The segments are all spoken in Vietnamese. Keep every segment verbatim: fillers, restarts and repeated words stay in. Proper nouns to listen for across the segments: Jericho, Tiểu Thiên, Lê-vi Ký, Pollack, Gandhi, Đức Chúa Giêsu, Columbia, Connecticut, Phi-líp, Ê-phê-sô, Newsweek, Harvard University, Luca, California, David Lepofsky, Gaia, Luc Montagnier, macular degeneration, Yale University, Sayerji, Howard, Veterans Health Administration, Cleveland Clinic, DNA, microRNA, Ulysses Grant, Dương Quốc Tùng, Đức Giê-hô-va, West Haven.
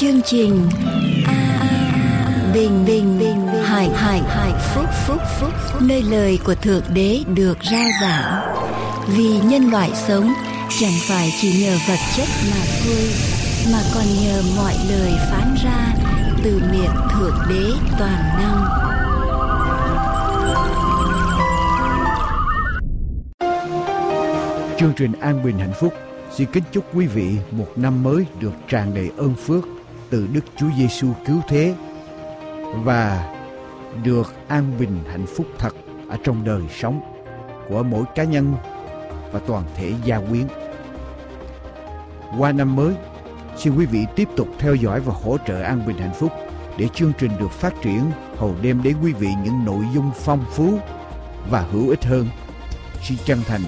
chương trình a a bình bình bình hải hải hải phúc phúc phúc nơi lời của Thượng Đế được rao giảng, vì nhân loại sống chẳng phải chỉ nhờ vật chất mà thôi, mà còn nhờ mọi lời phán ra từ miệng Thượng Đế toàn năng. Chương trình An Bình Hạnh Phúc xin kính chúc quý vị một năm mới được tràn đầy ơn phước từ Đức Chúa Giêsu cứu thế và được an bình hạnh phúc thật ở trong đời sống của mỗi cá nhân và toàn thể gia quyến. Qua năm mới, xin quý vị tiếp tục theo dõi và hỗ trợ An Bình Hạnh Phúc để chương trình được phát triển hầu đem đến quý vị những nội dung phong phú và hữu ích hơn. Xin chân thành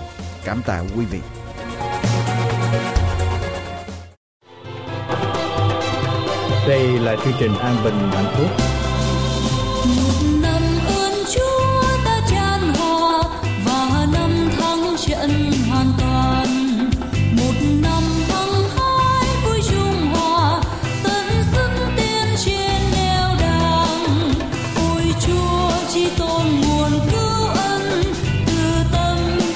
cảm tạ quý vị. Đây là chương trình An Bình Hạnh Phúc. Một năm ơn Chúa ta tràn hòa và năm tháng trận hoàn toàn. Một năm hăng hái vui trung hòa, tận sức tiến trên nẻo đường. Ôi Chúa chỉ tôn nguồn cứu ân, từ tâm chăm sóc con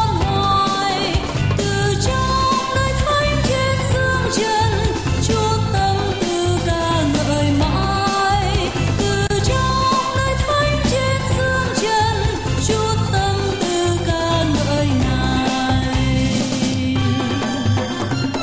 hoài, từ trong nơi thánh trên dương trần. Đây là chương trình An Bình Hạnh Phúc.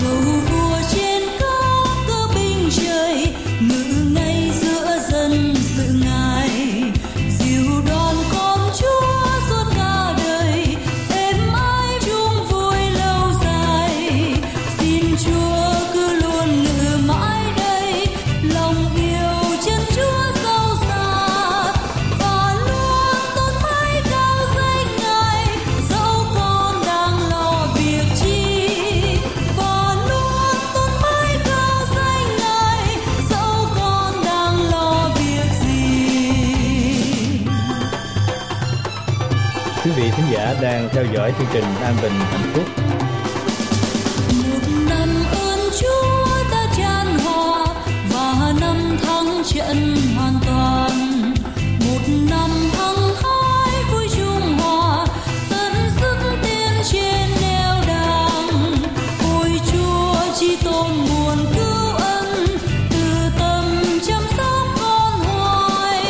Cầu vua trên cao cơ binh trời, ngự ngay giữa dân dự ngài, dìu đoàn con Chúa suốt cả đời, êm ái chung vui lâu dài. Xin Chúa cứ luôn ngự mãi đây, lòng yêu chân Chúa sâu xa và luôn tôn mãi cao danh ngài. Quý vị khán giả đang theo dõi chương trình An Bình Hạnh Phúc. Một năm ơn Chúa ta tràn hòa và năm tháng trận hoàn toàn. Một năm hăng hái vui trung hòa, tận sức tiến trên nẻo đường. Ôi Chúa chỉ tôn nguồn cứu ân, từ tâm chăm sóc con hoài,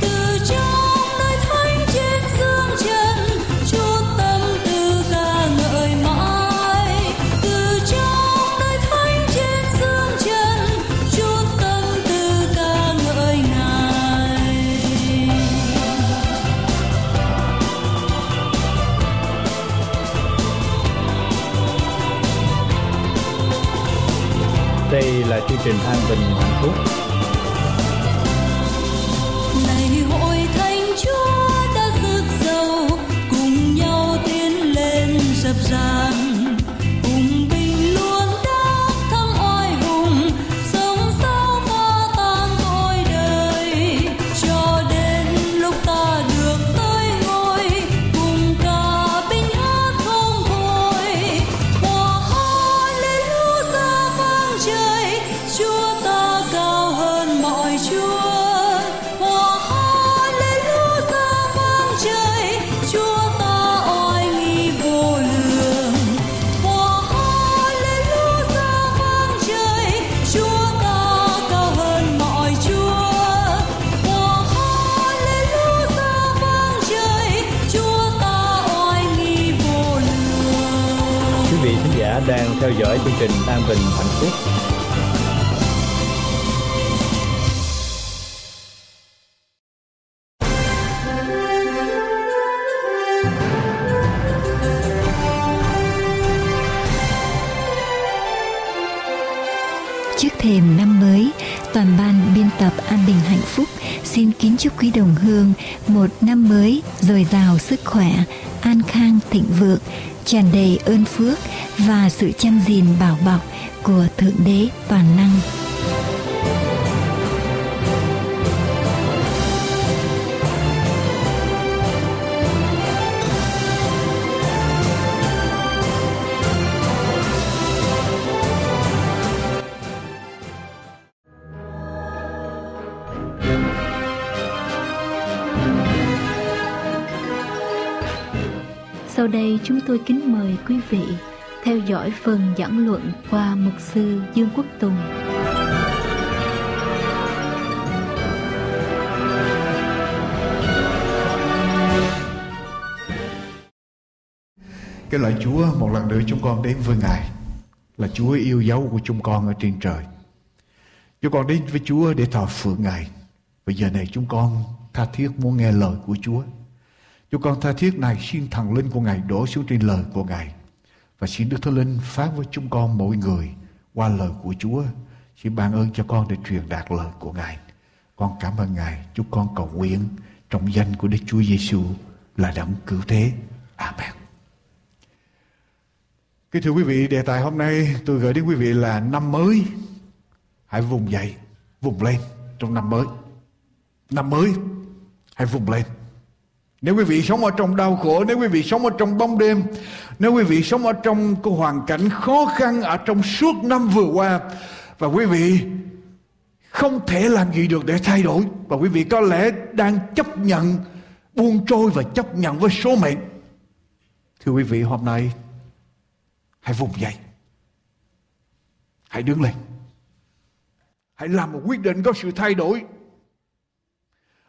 từ trong nơi thánh trên dương trần, Chúa tâm tư ca ngợi mãi. Từ trong nơi thánh trên dương trần, Chúa tâm tư ca ngợi ngài. Đây là chương trình An Bình Hạnh Phúc. Này hội thánh Chúa ta rực rỡ, cùng nhau tiến lên dập dàn, cùng bình luôn đắc thắng oai hùng, sống sao pha tan cõi đời, cho đến lúc ta được tới ngôi, cùng cả binh hát không thôi. Hòa Hallelujah vang trời, Chúa ta cao hơn mọi chúa. Hòa Hallelujah vang trời, Chúa ta oai nghi vô lượng. Hòa Hallelujah vang trời, Chúa ta cao hơn mọi chúa. Hòa Hallelujah vang trời, Chúa ta oai nghi vô lượng. Quý vị khán giả đang theo dõi chương trình An Bình Hạnh Phúc. Trước thềm năm mới, toàn ban biên tập An Bình Hạnh Phúc xin kính chúc quý đồng hương một năm mới dồi dào sức khỏe, an khang thịnh vượng, tràn đầy ơn phước và sự chăm gìn bảo bọc của Thượng Đế toàn năng. Sau đây chúng tôi kính mời quý vị theo dõi phần giảng luận qua mục sư Dương Quốc Tùng. Cái lời Chúa một lần nữa chúng con đến với Ngài là Chúa yêu dấu của chúng con ở trên trời. Chúng con đến với Chúa để thờ phượng Ngài. Và giờ này chúng con tha thiết muốn nghe lời của Chúa. Chúng con tha thiết này xin thần linh của Ngài đổ xuống trên lời của Ngài. Và xin Đức Thánh Linh phán với chúng con mỗi người qua lời của Chúa. Xin ban ơn cho con để truyền đạt lời của Ngài. Con cảm ơn Ngài. Chúng con cầu nguyện trong danh của Đức Chúa Giêsu là đấng cứu thế. Amen. Kính thưa quý vị, đề tài hôm nay tôi gửi đến quý vị là năm mới. Hãy vùng dậy, vùng lên trong năm mới. Năm mới, hãy vùng lên. Nếu quý vị sống ở trong đau khổ, nếu quý vị sống ở trong bóng đêm, nếu quý vị sống ở trong cái hoàn cảnh khó khăn ở trong suốt năm vừa qua, và quý vị không thể làm gì được để thay đổi, và quý vị có lẽ đang chấp nhận, buông trôi và chấp nhận với số mệnh. Thưa quý vị, hôm nay hãy vùng dậy, hãy đứng lên, hãy làm một quyết định có sự thay đổi.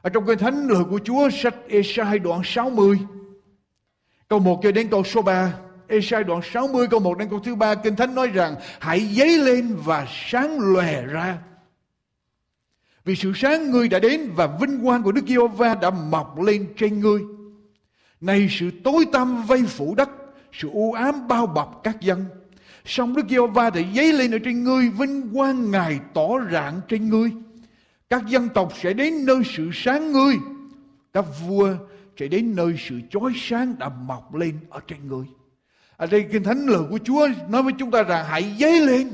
Ở trong Kinh Thánh, lời của Chúa, sách Esai đoạn sáu mươi câu một cho đến câu số ba. Esai đoạn sáu mươi câu một đến câu thứ ba, Kinh Thánh nói rằng hãy dấy lên và sáng lòe ra, vì sự sáng ngươi đã đến và vinh quang của Đức Giê-hô-va đã mọc lên trên ngươi. Nay sự tối tăm vây phủ đất, sự u ám bao bọc các dân, song Đức Giê-hô-va đã dấy lên ở trên ngươi, vinh quang Ngài tỏ rạng trên ngươi. Các dân tộc sẽ đến nơi sự sáng ngươi, các vua sẽ đến nơi sự chói sáng đã mọc lên ở trên ngươi. Ở đây Kinh Thánh, lời của Chúa nói với chúng ta rằng hãy dấy lên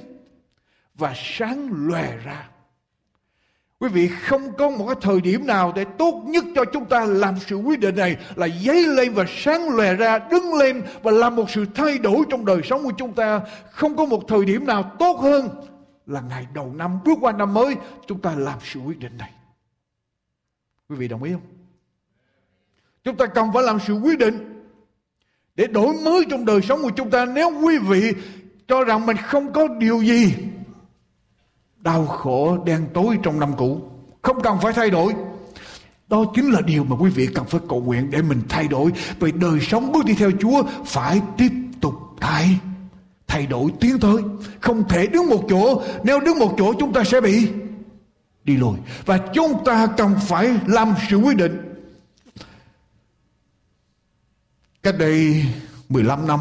và sáng lòe ra. Quý vị, không có một cái thời điểm nào để tốt nhất cho chúng ta làm sự quyết định này là dấy lên và sáng lòe ra, đứng lên và làm một sự thay đổi trong đời sống của chúng ta. Không có một thời điểm nào tốt hơn là ngày đầu năm, bước qua năm mới, chúng ta làm sự quyết định này. Quý vị đồng ý không? Chúng ta cần phải làm sự quyết định để đổi mới trong đời sống của chúng ta. Nếu quý vị cho rằng mình không có điều gì đau khổ, đen tối trong năm cũ, không cần phải thay đổi, đó chính là điều mà quý vị cần phải cầu nguyện để mình thay đổi. Vì đời sống bước đi theo Chúa phải tiếp tục thay thay đổi, tiến tới, không thể đứng một chỗ. Nếu đứng một chỗ chúng ta sẽ bị đi lùi, và chúng ta cần phải làm sự quyết định. Cách đây mười lăm năm,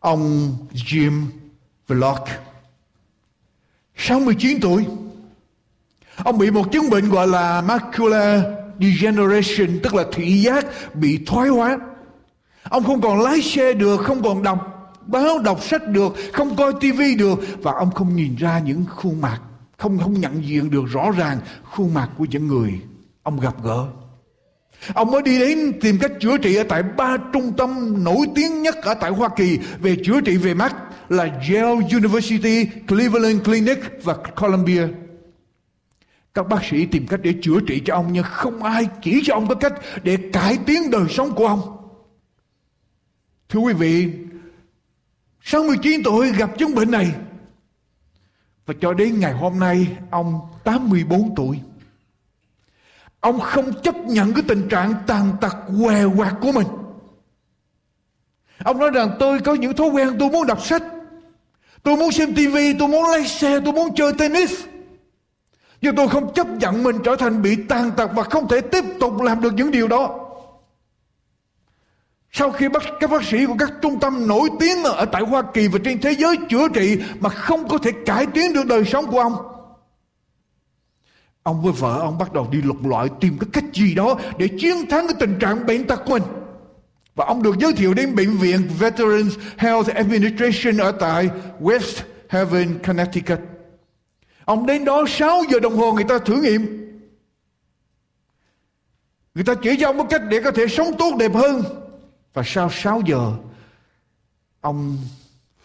ông Jim Vlock, sáu mươi chín tuổi, ông bị một chứng bệnh gọi là macular degeneration, tức là thị giác bị thoái hóa. Ông không còn lái xe được, không còn đọc báo, đọc sách được, không coi tivi được, và ông không nhìn ra những khuôn mặt, không không nhận diện được rõ ràng khuôn mặt của những người ông gặp gỡ. Ông mới đi đến tìm cách chữa trị ở tại ba trung tâm nổi tiếng nhất ở tại Hoa Kỳ về chữa trị về mắt là Yale University, Cleveland Clinic và Columbia. Các bác sĩ tìm cách để chữa trị cho ông, nhưng không ai chỉ cho ông có cách để cải tiến đời sống của ông. Thưa quý vị, sáu mươi chín tuổi gặp chứng bệnh này, và cho đến ngày hôm nay ông tám mươi bốn tuổi, ông không chấp nhận cái tình trạng tàn tật què quặt của mình. Ông nói rằng tôi có những thói quen, tôi muốn đọc sách, tôi muốn xem tivi, tôi muốn lái xe, tôi muốn chơi tennis, nhưng tôi không chấp nhận mình trở thành bị tàn tật và không thể tiếp tục làm được những điều đó. Sau khi bắt các bác sĩ của các trung tâm nổi tiếng ở tại Hoa Kỳ và trên thế giới chữa trị mà không có thể cải tiến được đời sống của ông, ông với vợ ông bắt đầu đi lục lọi tìm cái cách gì đó để chiến thắng cái tình trạng bệnh tật của mình. Và ông được giới thiệu đến bệnh viện Veterans Health Administration ở tại West Haven, Connecticut. Ông đến đó sáu giờ đồng hồ người ta thử nghiệm. Người ta chỉ cho ông một cách để có thể sống tốt đẹp hơn. Và sau sáu giờ, ông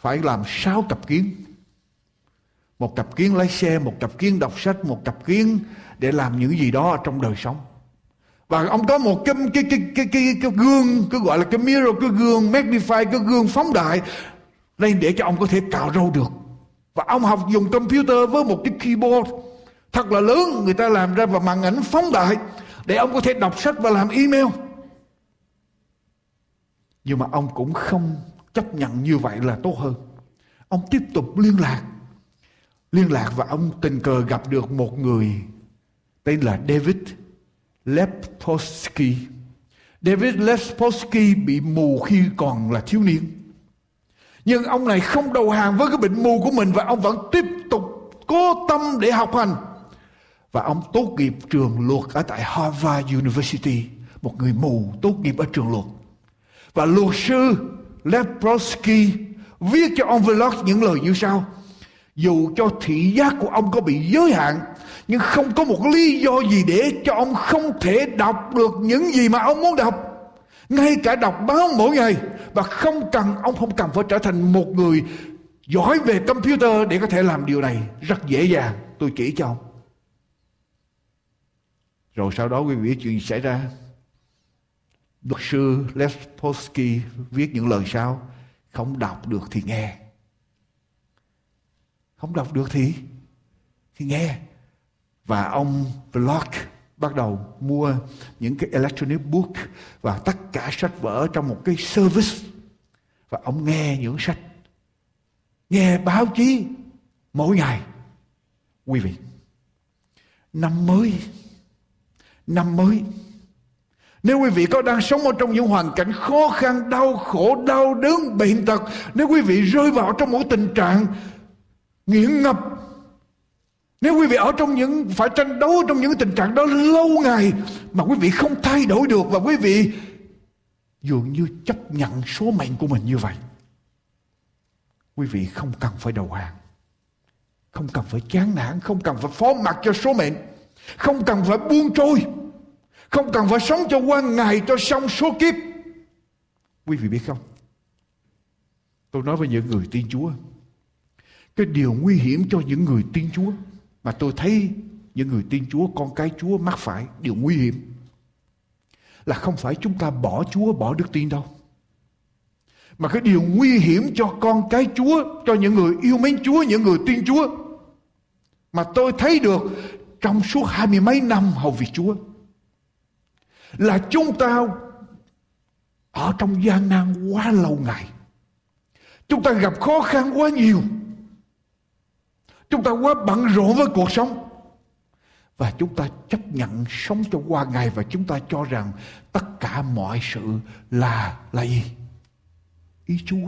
phải làm sáu cặp kiến. Một cặp kiến lái xe, một cặp kiến đọc sách, một cặp kiến để làm những gì đó trong đời sống. Và ông có một cái cái cái cái cái, cái gương, cứ gọi là cái mirror, cái gương magnify, cái gương phóng đại nên để cho ông có thể cạo râu được. Và ông học dùng computer với một cái keyboard thật là lớn, người ta làm ra, và màn ảnh phóng đại để ông có thể đọc sách và làm email. Nhưng mà ông cũng không chấp nhận như vậy là tốt hơn. Ông tiếp tục liên lạc, liên lạc và ông tình cờ gặp được một người tên là David Lepofsky. David Lepofsky bị mù khi còn là thiếu niên. Nhưng ông này không đầu hàng với cái bệnh mù của mình, và ông vẫn tiếp tục cố tâm để học hành. Và ông tốt nghiệp trường luật ở tại Harvard University, một người mù tốt nghiệp ở trường luật. Và luật sư Lepofsky viết cho ông Vlock những lời như sau: dù cho thị giác của ông có bị giới hạn, nhưng không có một lý do gì để cho ông không thể đọc được những gì mà ông muốn đọc. Ngay cả đọc báo mỗi ngày, và không cần, ông không cần phải trở thành một người giỏi về computer để có thể làm điều này rất dễ dàng. Tôi chỉ cho ông. Rồi sau đó quý vị chuyện xảy ra. Luật sư Lepofsky viết những lời sau: không đọc được thì nghe, không đọc được thì thì nghe. Và ông Vlock bắt đầu mua những cái electronic book và tất cả sách vở trong một cái service, và ông nghe những sách, nghe báo chí mỗi ngày. Quý vị, năm mới, năm mới, nếu quý vị có đang sống ở trong những hoàn cảnh khó khăn, đau khổ, đau đớn, bệnh tật, nếu quý vị rơi vào trong một tình trạng nghiện ngập, nếu quý vị ở trong những phải tranh đấu trong những tình trạng đó lâu ngày mà quý vị không thay đổi được, và quý vị dường như chấp nhận số mệnh của mình như vậy, quý vị không cần phải đầu hàng, không cần phải chán nản, không cần phải phó mặc cho số mệnh, không cần phải buông trôi, không cần phải sống cho qua ngày cho xong số kiếp. Quý vị biết không, tôi nói với những người tin Chúa, cái điều nguy hiểm cho những người tin Chúa mà tôi thấy những người tin Chúa, con cái Chúa mắc phải, điều nguy hiểm là không phải chúng ta bỏ Chúa, bỏ đức tin đâu, mà cái điều nguy hiểm cho con cái Chúa, cho những người yêu mến Chúa, những người tin Chúa mà tôi thấy được trong suốt hai mươi mấy năm hầu việc Chúa, là chúng ta ở trong gian nan quá lâu ngày, chúng ta gặp khó khăn quá nhiều, chúng ta quá bận rộn với cuộc sống, và chúng ta chấp nhận sống cho qua ngày, và chúng ta cho rằng tất cả mọi sự là là gì? Ý Chúa.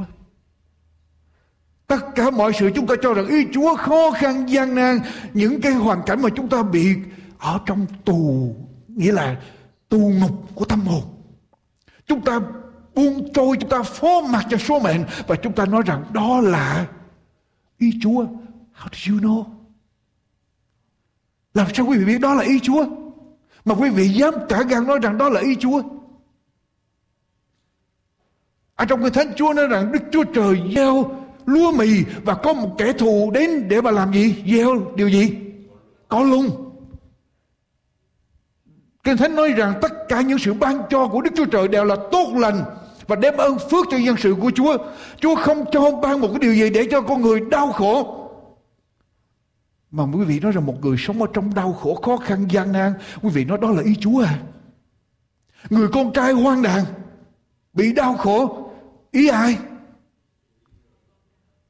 Tất cả mọi sự chúng ta cho rằng ý Chúa. Khó khăn, gian nan, những cái hoàn cảnh mà chúng ta bị ở trong tù, nghĩa là tù ngục của tâm hồn, chúng ta buông trôi, chúng ta phó mặc cho số mệnh, và chúng ta nói rằng đó là ý Chúa. How do you know? Làm sao quý vị biết đó là ý Chúa mà quý vị dám cả gan nói rằng đó là ý Chúa? Ở trong Kinh Thánh Chúa nói rằng Đức Chúa Trời gieo lúa mì, và có một kẻ thù đến để mà làm gì? Gieo điều gì? Có lung. Kinh Thánh nói rằng tất cả những sự ban cho của Đức Chúa Trời đều là tốt lành và đem ơn phước cho dân sự của Chúa. Chúa không cho ban một cái điều gì để cho con người đau khổ. Mà quý vị nói rằng một người sống ở trong đau khổ, khó khăn, gian nan, quý vị nói đó là ý Chúa à? Người con trai hoang đàn, bị đau khổ, ý ai?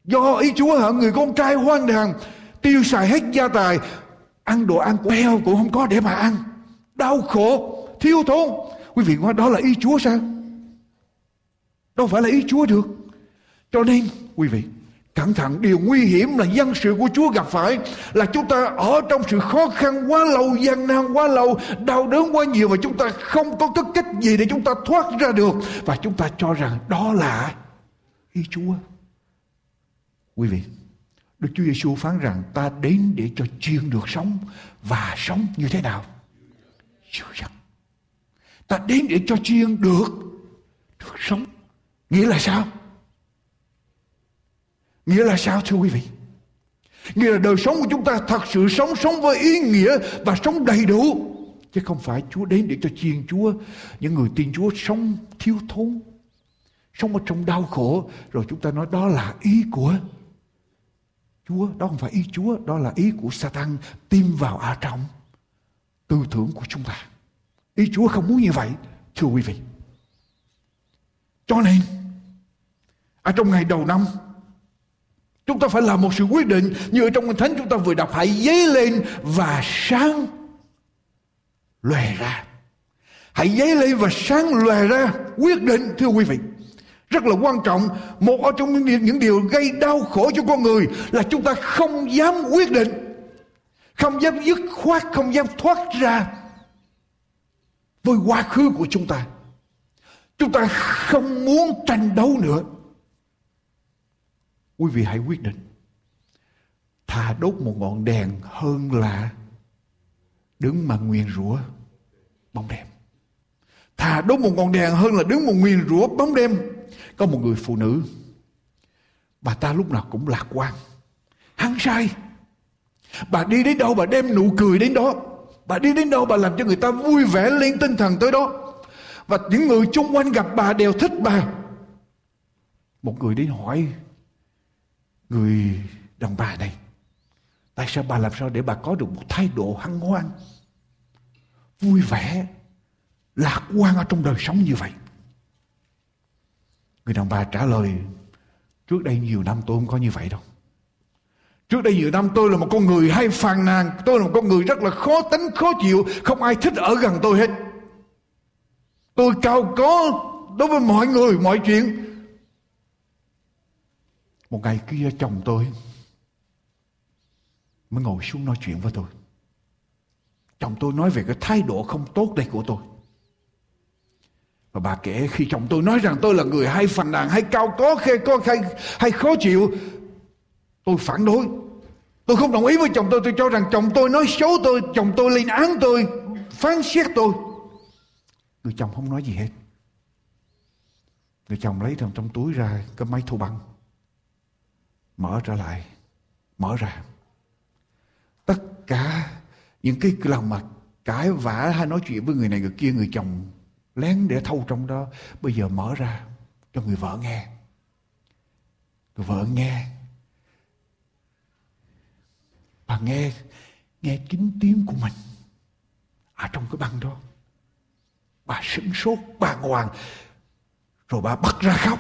Do ý Chúa hả? Người con trai hoang đàn, tiêu xài hết gia tài, ăn đồ ăn của heo cũng không có để mà ăn, đau khổ, thiếu thốn. Quý vị nói đó là ý Chúa sao? Đâu phải là ý Chúa được. Cho nên quý vị cẩn thận, điều nguy hiểm là dân sự của Chúa gặp phải là chúng ta ở trong sự khó khăn quá lâu, gian nan quá lâu, đau đớn quá nhiều, mà chúng ta không có cái cách gì để chúng ta thoát ra được, và chúng ta cho rằng đó là ý Chúa. Quý vị, Đức Chúa Giêsu phán rằng ta đến để cho chiên được sống, và sống như thế nào? Dữ dằn. Ta đến để cho chiên được được sống. Nghĩa là sao? Nghĩa là sao thưa quý vị? Nghĩa là đời sống của chúng ta thật sự sống sống với ý nghĩa và sống đầy đủ. chứ không phải Chúa đến để cho chiên Chúa, những người tin Chúa sống thiếu thốn, sống ở trong đau khổ, rồi chúng ta nói đó là ý của Chúa. Đó không phải ý Chúa, đó là ý của Satan tiêm vào ở trong tư tưởng của chúng ta. Ý Chúa không muốn như vậy, thưa quý vị. Cho nên ở trong ngày đầu năm, chúng ta phải làm một sự quyết định như ở trong Kinh Thánh chúng ta vừa đọc: hãy dấy lên và sáng lòe ra. Hãy dấy lên và sáng lòe ra. Quyết định, thưa quý vị, rất là quan trọng. Một trong những điều, những điều gây đau khổ cho con người là chúng ta không dám quyết định, không dám dứt khoát, không dám thoát ra với quá khứ của chúng ta. Chúng ta không muốn tranh đấu nữa. Quý vị hãy quyết định. Thà đốt một ngọn đèn hơn là đứng mà nguyền rủa bóng đêm. Thà đốt một ngọn đèn hơn là đứng mà nguyền rủa bóng đêm. Có một người phụ nữ, bà ta lúc nào cũng lạc quan, hăng say. Bà đi đến đâu bà đem nụ cười đến đó. Bà đi đến đâu bà làm cho người ta vui vẻ lên tinh thần tới đó. Và những người xung quanh gặp bà đều thích bà. Một người đến hỏi người đàn bà này: tại sao bà làm sao để bà có được một thái độ hân hoan, vui vẻ, lạc quan ở trong đời sống như vậy? Người đàn bà trả lời: trước đây nhiều năm tôi không có như vậy đâu. Trước đây nhiều năm tôi là một con người hay phàn nàn, tôi là một con người rất là khó tính, khó chịu, không ai thích ở gần tôi hết. Tôi cao có đối với mọi người, mọi chuyện. Một ngày kia chồng tôi mới ngồi xuống nói chuyện với tôi. Chồng tôi nói về cái thái độ không tốt đây của tôi. Và bà kể khi chồng tôi nói rằng tôi là người hay phàn nàn, hay cao có, hay, hay, hay khó chịu, tôi phản đối. Tôi không đồng ý với chồng tôi. Tôi cho rằng chồng tôi nói xấu tôi, chồng tôi lên án tôi, phán xét tôi. Người chồng không nói gì hết. Người chồng lấy thằng trong túi ra cái máy thu băng, mở trở lại, mở ra. Tất cả những cái lần mà cãi vã hay nói chuyện với người này người kia, người chồng lén để thâu trong đó, bây giờ mở ra cho người vợ nghe. Người vợ nghe. Bà nghe, nghe chính tiếng của mình ở trong cái băng đó. Bà sửng sốt, bà bàng hoàng, rồi bà bật ra khóc.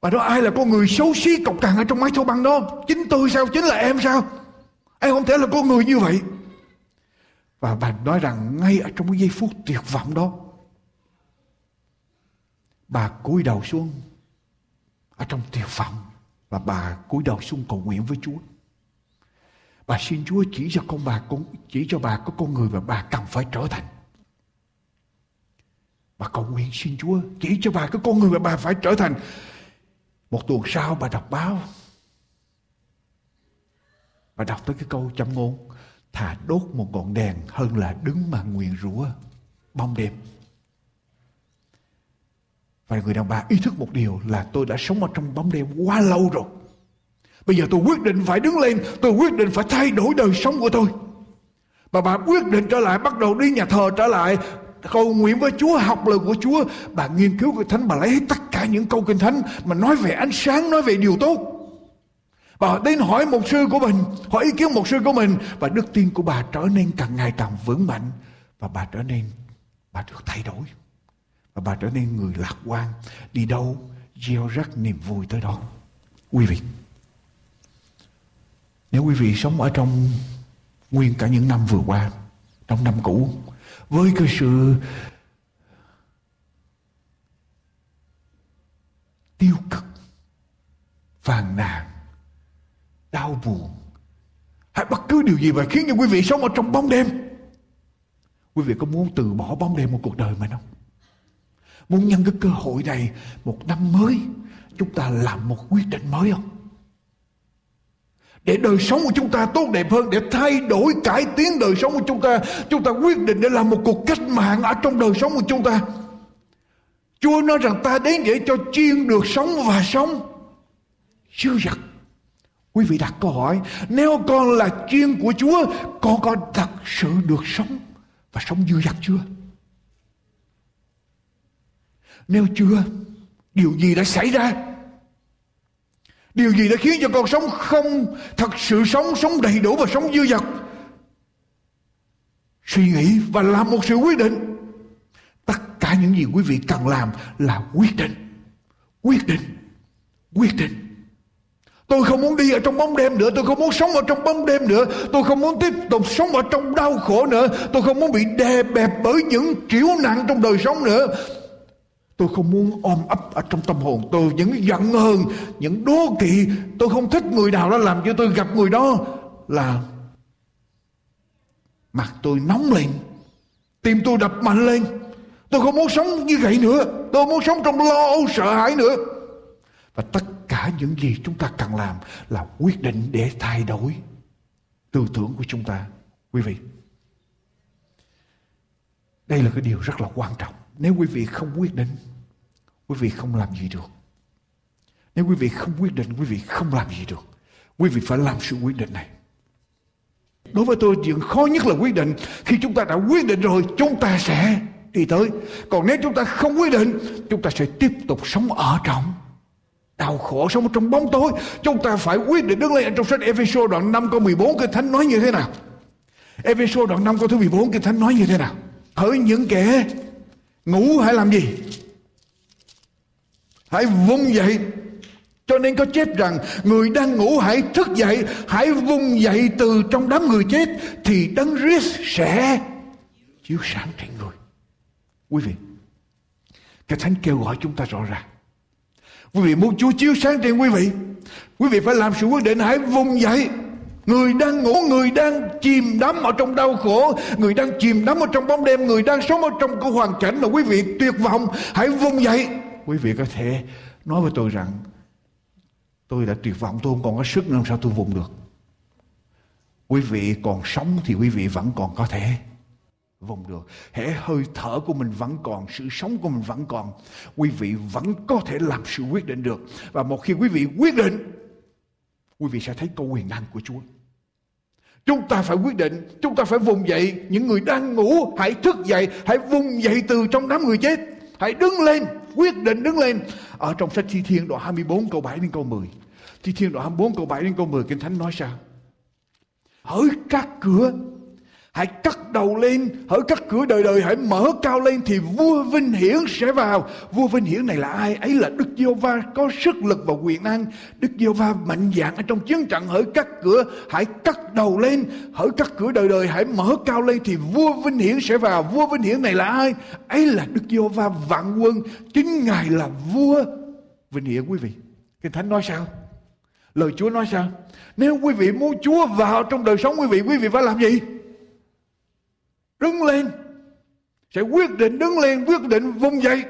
Bà nói: ai là con người xấu xí cộc cằn ở trong máy thâu băng đó? Chính tôi sao? Chính là em sao? Em không thể là con người như vậy. Và bà nói rằng ngay ở trong cái giây phút tuyệt vọng đó, bà cúi đầu xuống ở trong tuyệt vọng, và bà cúi đầu xuống cầu nguyện với Chúa. Bà xin Chúa chỉ cho con bà con chỉ cho bà có con người mà bà cần phải trở thành. Bà cầu nguyện xin Chúa chỉ cho bà có con người mà bà phải trở thành. Một tuần sau bà đọc báo, bà đọc tới cái câu châm ngôn: thà đốt một ngọn đèn hơn là đứng mà nguyền rủa bóng đêm. Và người đàn bà ý thức một điều là tôi đã sống ở trong bóng đêm quá lâu rồi. Bây giờ tôi quyết định phải đứng lên, tôi quyết định phải thay đổi đời sống của tôi. Và bà quyết định trở lại, bắt đầu đi nhà thờ trở lại, cầu nguyện với Chúa, học lời của Chúa. Bà nghiên cứu Kinh Thánh, bà lấy tất cả những câu Kinh Thánh mà nói về ánh sáng, nói về điều tốt. Bà đến hỏi mục sư của mình, hỏi ý kiến mục sư của mình. Và đức tin của bà trở nên càng ngày càng vững mạnh. Và bà trở nên, bà được thay đổi. Và bà trở nên người lạc quan. Đi đâu gieo rắc niềm vui tới đó. Quý vị, nếu quý vị sống ở trong nguyên cả những năm vừa qua, trong năm cũ, với cái sự tiêu cực, phàn nàn, đau buồn, hay bất cứ điều gì mà khiến cho quý vị sống ở trong bóng đêm, quý vị có muốn từ bỏ bóng đêm một cuộc đời mình không? Muốn nhân cái cơ hội này, một năm mới chúng ta làm một quyết định mới không? Để đời sống của chúng ta tốt đẹp hơn, để thay đổi, cải tiến đời sống của chúng ta, chúng ta quyết định để làm một cuộc cách mạng ở trong đời sống của chúng ta. Chúa nói rằng ta đến để cho chiên được sống và sống dư dật. Quý vị đặt câu hỏi, nếu con là chiên của Chúa, con có thật sự được sống và sống dư dật chưa? Nếu chưa, điều gì đã xảy ra? Điều gì đã khiến cho con sống không thật sự sống, sống đầy đủ và sống dư dật? Suy nghĩ và làm một sự quyết định. Tất cả những gì quý vị cần làm là quyết định. Quyết định. Quyết định. Tôi không muốn đi ở trong bóng đêm nữa. Tôi không muốn sống ở trong bóng đêm nữa. Tôi không muốn tiếp tục sống ở trong đau khổ nữa. Tôi không muốn bị đè bẹp bởi những triểu nặng trong đời sống nữa. Tôi không muốn ôm ấp ở trong tâm hồn tôi những giận hờn, những đố kỵ. Tôi không thích người nào đó làm cho tôi gặp người đó là mặt tôi nóng lên, tim tôi đập mạnh lên. Tôi không muốn sống như vậy nữa. Tôi muốn sống trong lo âu sợ hãi nữa. Và tất cả những gì chúng ta cần làm là quyết định để thay đổi tư tưởng của chúng ta. Quý vị, đây là cái điều rất là quan trọng. Nếu quý vị không quyết định, quý vị không làm gì được. Nếu quý vị không quyết định, quý vị không làm gì được. Quý vị phải làm sự quyết định này. Đối với tôi, chuyện khó nhất là quyết định. Khi chúng ta đã quyết định rồi, chúng ta sẽ đi tới. Còn nếu chúng ta không quyết định, chúng ta sẽ tiếp tục sống ở trong đau khổ, sống trong bóng tối. Chúng ta phải quyết định đứng lên. Trong sách Ê-phê-sô đoạn năm câu mười bốn, Kinh Thánh nói như thế nào? Ê-phê-sô đoạn năm câu thứ mười bốn, Kinh Thánh nói như thế nào? Hỡi những kẻ ngủ hãy làm gì? Hãy vùng dậy. Cho nên có chép rằng người đang ngủ hãy thức dậy, hãy vùng dậy từ trong đám người chết, thì Đấng Christ sẽ chiếu sáng trên người. Quý vị, Kinh Thánh kêu gọi chúng ta rõ ràng. Quý vị muốn Chúa chiếu sáng trên quý vị, quý vị phải làm sự quyết định, hãy vùng dậy. Người đang ngủ, người đang chìm đắm ở trong đau khổ, người đang chìm đắm ở trong bóng đêm, người đang sống ở trong cái hoàn cảnh mà quý vị tuyệt vọng, hãy vùng dậy. Quý vị có thể nói với tôi rằng, tôi đã tuyệt vọng, tôi không còn có sức làm sao tôi vùng được. Quý vị còn sống thì quý vị vẫn còn có thể vùng được. Hễ hơi thở của mình vẫn còn, sự sống của mình vẫn còn, quý vị vẫn có thể làm sự quyết định được. Và một khi quý vị quyết định, quý vị sẽ thấy câu quyền năng của Chúa. Chúng ta phải quyết định, chúng ta phải vùng dậy. Những người đang ngủ hãy thức dậy, hãy vùng dậy từ trong đám người chết, hãy đứng lên, quyết định đứng lên. Ở trong sách Thi Thiên đoạn hai mươi bốn câu bảy đến câu mười, Thi Thiên đoạn hai mươi bốn câu bảy đến câu mười, Kinh Thánh nói sao? Hỡi các cửa, hãy cắt đầu lên, hỡi các cửa đời đời hãy mở cao lên, thì vua vinh hiển sẽ vào. Vua vinh hiển này là ai? Ấy là Đức Giê-hô-va có sức lực và quyền năng, Đức Giê-hô-va mạnh dạn ở trong chiến trận. Hỡi các cửa hãy cắt đầu lên, hỡi các cửa đời đời hãy mở cao lên, thì vua vinh hiển sẽ vào. Vua vinh hiển này là ai? Ấy là Đức Giê-hô-va vạn quân, chính Ngài là vua vinh hiển. Quý vị, Kinh Thánh nói sao? Lời Chúa nói sao? Nếu quý vị muốn Chúa vào trong đời sống quý vị, quý vị phải làm gì? Đứng lên, sẽ quyết định đứng lên, quyết định vùng dậy.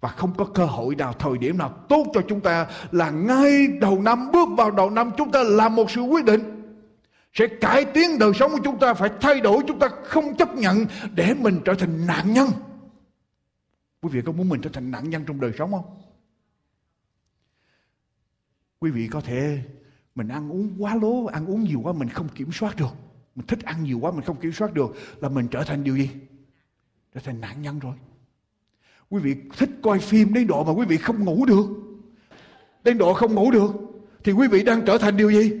Và không có cơ hội nào, thời điểm nào tốt cho chúng ta là ngay đầu năm. Bước vào đầu năm, chúng ta làm một sự quyết định sẽ cải tiến đời sống của chúng ta, phải thay đổi. Chúng ta không chấp nhận để mình trở thành nạn nhân. Quý vị có muốn mình trở thành nạn nhân trong đời sống không? Quý vị có thể mình ăn uống quá lố, ăn uống nhiều quá mình không kiểm soát được. Mình thích ăn nhiều quá, mình không kiểm soát được, là mình trở thành điều gì? Trở thành nạn nhân rồi. Quý vị thích coi phim đến độ mà quý vị không ngủ được, đến độ không ngủ được, thì quý vị đang trở thành điều gì?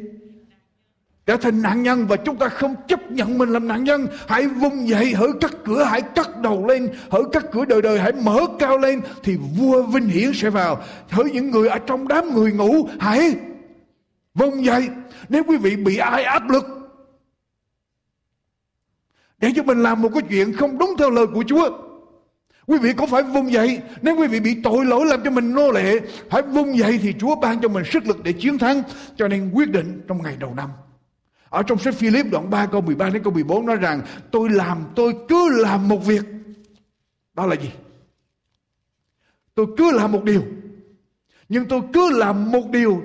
Trở thành nạn nhân. Và chúng ta không chấp nhận mình làm nạn nhân. Hãy vùng dậy, hỡi các cửa hãy cắt đầu lên, hỡi các cửa đời đời hãy mở cao lên, thì vua vinh hiển sẽ vào. Hỡi những người ở trong đám người ngủ hãy vùng dậy. Nếu quý vị bị ai áp lực để cho mình làm một cái chuyện không đúng theo lời của Chúa, quý vị cũng phải vùng dậy. Nếu quý vị bị tội lỗi làm cho mình nô lệ, hãy vùng dậy thì Chúa ban cho mình sức lực để chiến thắng. Cho nên quyết định trong ngày đầu năm. Ở trong sách Phi-líp đoạn ba câu mười ba đến câu mười bốn nói rằng, tôi làm, tôi cứ làm một việc. Đó là gì? Tôi cứ làm một điều. Nhưng tôi cứ làm một điều.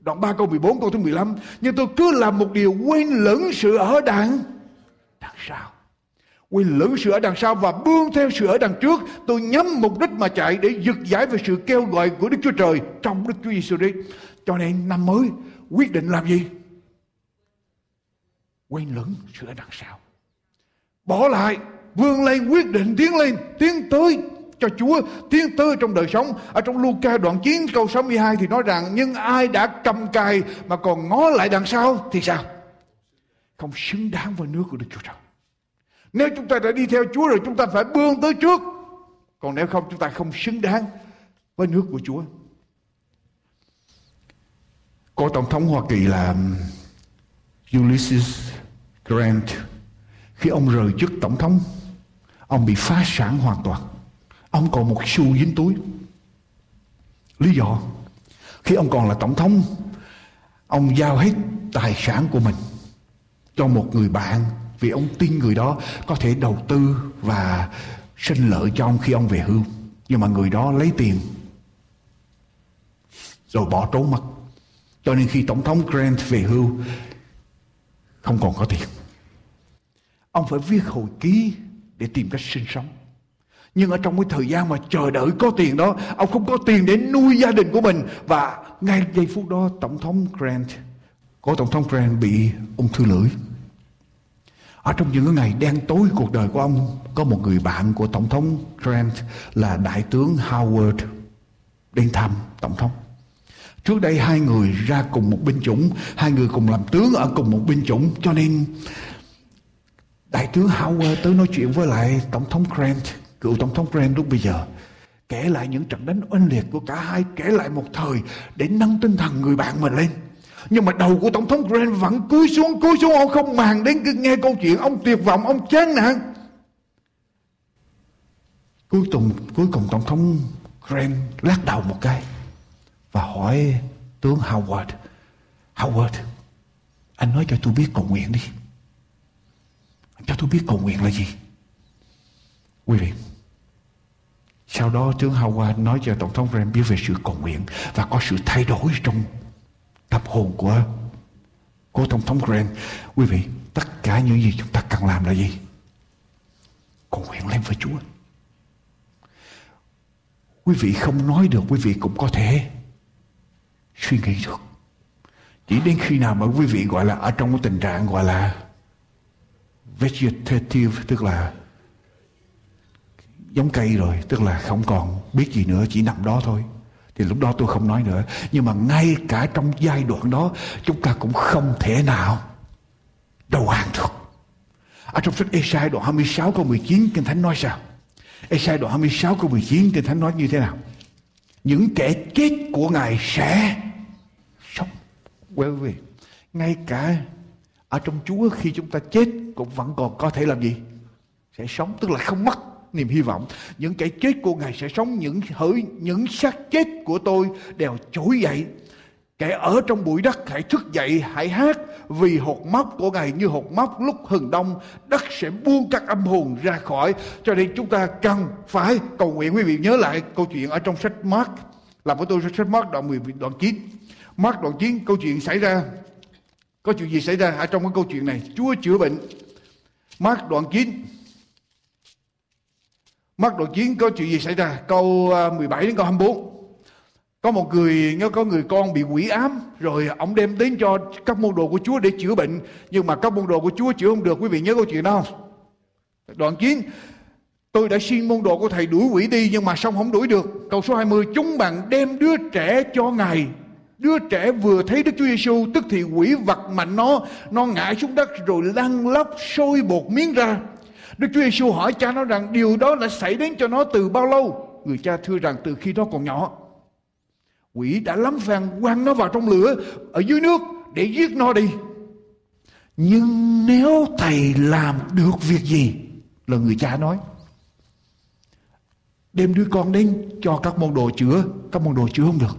Đoạn ba câu mười bốn câu thứ mười lăm. Nhưng tôi cứ làm một điều, quên lẫn sự ở đàng đằng sau. Quyền lữ sự ở đằng sau và bươn theo sự ở đằng trước. Tôi nhắm mục đích mà chạy để giật giải về sự kêu gọi của Đức Chúa Trời trong Đức Chúa Giêsu Christ. Cho nên năm mới quyết định làm gì? Quên lửng sự ở đằng sau, bỏ lại, vươn lên, quyết định tiến lên, tiến tới cho Chúa, tiến tới trong đời sống. Ở trong Luca đoạn chín câu sáu mươi hai thì nói rằng: nhưng ai đã cầm cày mà còn ngó lại đằng sau thì sao? Không xứng đáng với nước của Đức Chúa Trời. Nếu chúng ta đã đi theo Chúa rồi, chúng ta phải bươn tới trước. Còn nếu không, chúng ta không xứng đáng với nước của Chúa. Cố Tổng thống Hoa Kỳ là Ulysses Grant, khi ông rời chức tổng thống, ông bị phá sản hoàn toàn. Ông còn một xu dính túi. Lý do, khi ông còn là tổng thống, ông giao hết tài sản của mình cho một người bạn, vì ông tin người đó có thể đầu tư và sinh lợi cho ông khi ông về hưu. Nhưng mà người đó lấy tiền rồi bỏ trốn mất. Cho nên khi tổng thống Grant về hưu, không còn có tiền. Ông phải viết hồi ký để tìm cách sinh sống. Nhưng ở trong cái thời gian mà chờ đợi có tiền đó, ông không có tiền để nuôi gia đình của mình. Và ngay giây phút đó, tổng thống Grant, cố tổng thống Grant bị ung thư lưỡi. Ở trong những ngày đen tối cuộc đời của ông, có một người bạn của tổng thống Grant là đại tướng Howard đến thăm tổng thống. Trước đây hai người ra cùng một binh chủng, hai người cùng làm tướng ở cùng một binh chủng, cho nên đại tướng Howard tới nói chuyện với lại tổng thống Grant, cựu tổng thống Grant lúc bây giờ, kể lại những trận đánh oanh liệt của cả hai, kể lại một thời để nâng tinh thần người bạn mình lên. Nhưng mà đầu của tổng thống Grant vẫn cúi xuống, cúi xuống, ông không màng đến nghe câu chuyện, ông tuyệt vọng, ông chán nản. Cuối cùng, cuối cùng tổng thống Grant lắc đầu một cái và hỏi tướng Howard: Howard, anh nói cho tôi biết cầu nguyện đi. Anh cho tôi biết cầu nguyện là gì. Quý vị, sau đó tướng Howard nói cho tổng thống Grant biết về sự cầu nguyện, và có sự thay đổi trong tâm hồn của cố tổng thống Grant. Quý vị, tất cả những gì chúng ta cần làm là gì? Cầu nguyện lên với Chúa. Quý vị không nói được, quý vị cũng có thể suy nghĩ được. Chỉ đến khi nào mà quý vị gọi là ở trong cái tình trạng gọi là vegetative, tức là giống cây rồi, tức là không còn biết gì nữa, chỉ nằm đó thôi, thì lúc đó tôi không nói nữa. Nhưng mà ngay cả trong giai đoạn đó, chúng ta cũng không thể nào đầu hàng được. Ở trong sách Esai đoạn hai mươi sáu câu mười chín, Kinh Thánh nói sao? Esai đoạn hai mươi sáu câu mười chín, Kinh Thánh nói như thế nào? Những kẻ chết của Ngài sẽ sống. Well, vì ngay cả ở trong Chúa, khi chúng ta chết cũng vẫn còn có thể làm gì? Sẽ sống, tức là không mất niềm hy vọng. Những kẻ chết của Ngài sẽ sống, những hỡi những xác chết của tôi đều trỗi dậy. Kẻ ở trong bụi đất hãy thức dậy, hãy hát, vì hột móc của Ngài như hột móc lúc hừng đông, đất sẽ buông các âm hồn ra khỏi. Cho nên chúng ta cần phải cầu nguyện. Quý vị nhớ lại câu chuyện ở trong sách Mark, làm của tôi sách Mark đoạn mười đoạn chín. Mark đoạn chín, câu chuyện xảy ra, có chuyện gì xảy ra ở trong cái câu chuyện này? Chúa chữa bệnh. Mark đoạn chín. Mark đoạn chín có chuyện gì xảy ra? Câu mười bảy đến câu hai mươi bốn. Có một người, có người con bị quỷ ám, rồi ông đem đến cho các môn đồ của Chúa để chữa bệnh, nhưng mà các môn đồ của Chúa chữa không được. Quý vị nhớ câu chuyện đó không? Đoạn chín: tôi đã xin môn đồ của thầy đuổi quỷ đi, nhưng mà xong không đuổi được. Câu số hai mươi: chúng bạn đem đứa trẻ cho Ngài. Đứa trẻ vừa thấy Đức Chúa Giêsu, tức thì quỷ vật mạnh nó, nó ngã xuống đất rồi lăn lóc sôi bột miếng ra. Đức Chúa Giêsu hỏi cha nó rằng điều đó đã xảy đến cho nó từ bao lâu? Người cha thưa rằng từ khi nó còn nhỏ. Quỷ đã lắm phen quăng nó vào trong lửa ở dưới nước để giết nó đi. Nhưng nếu thầy làm được việc gì, là người cha nói, đem đứa con đến cho các môn đồ chữa. Các môn đồ chữa không được.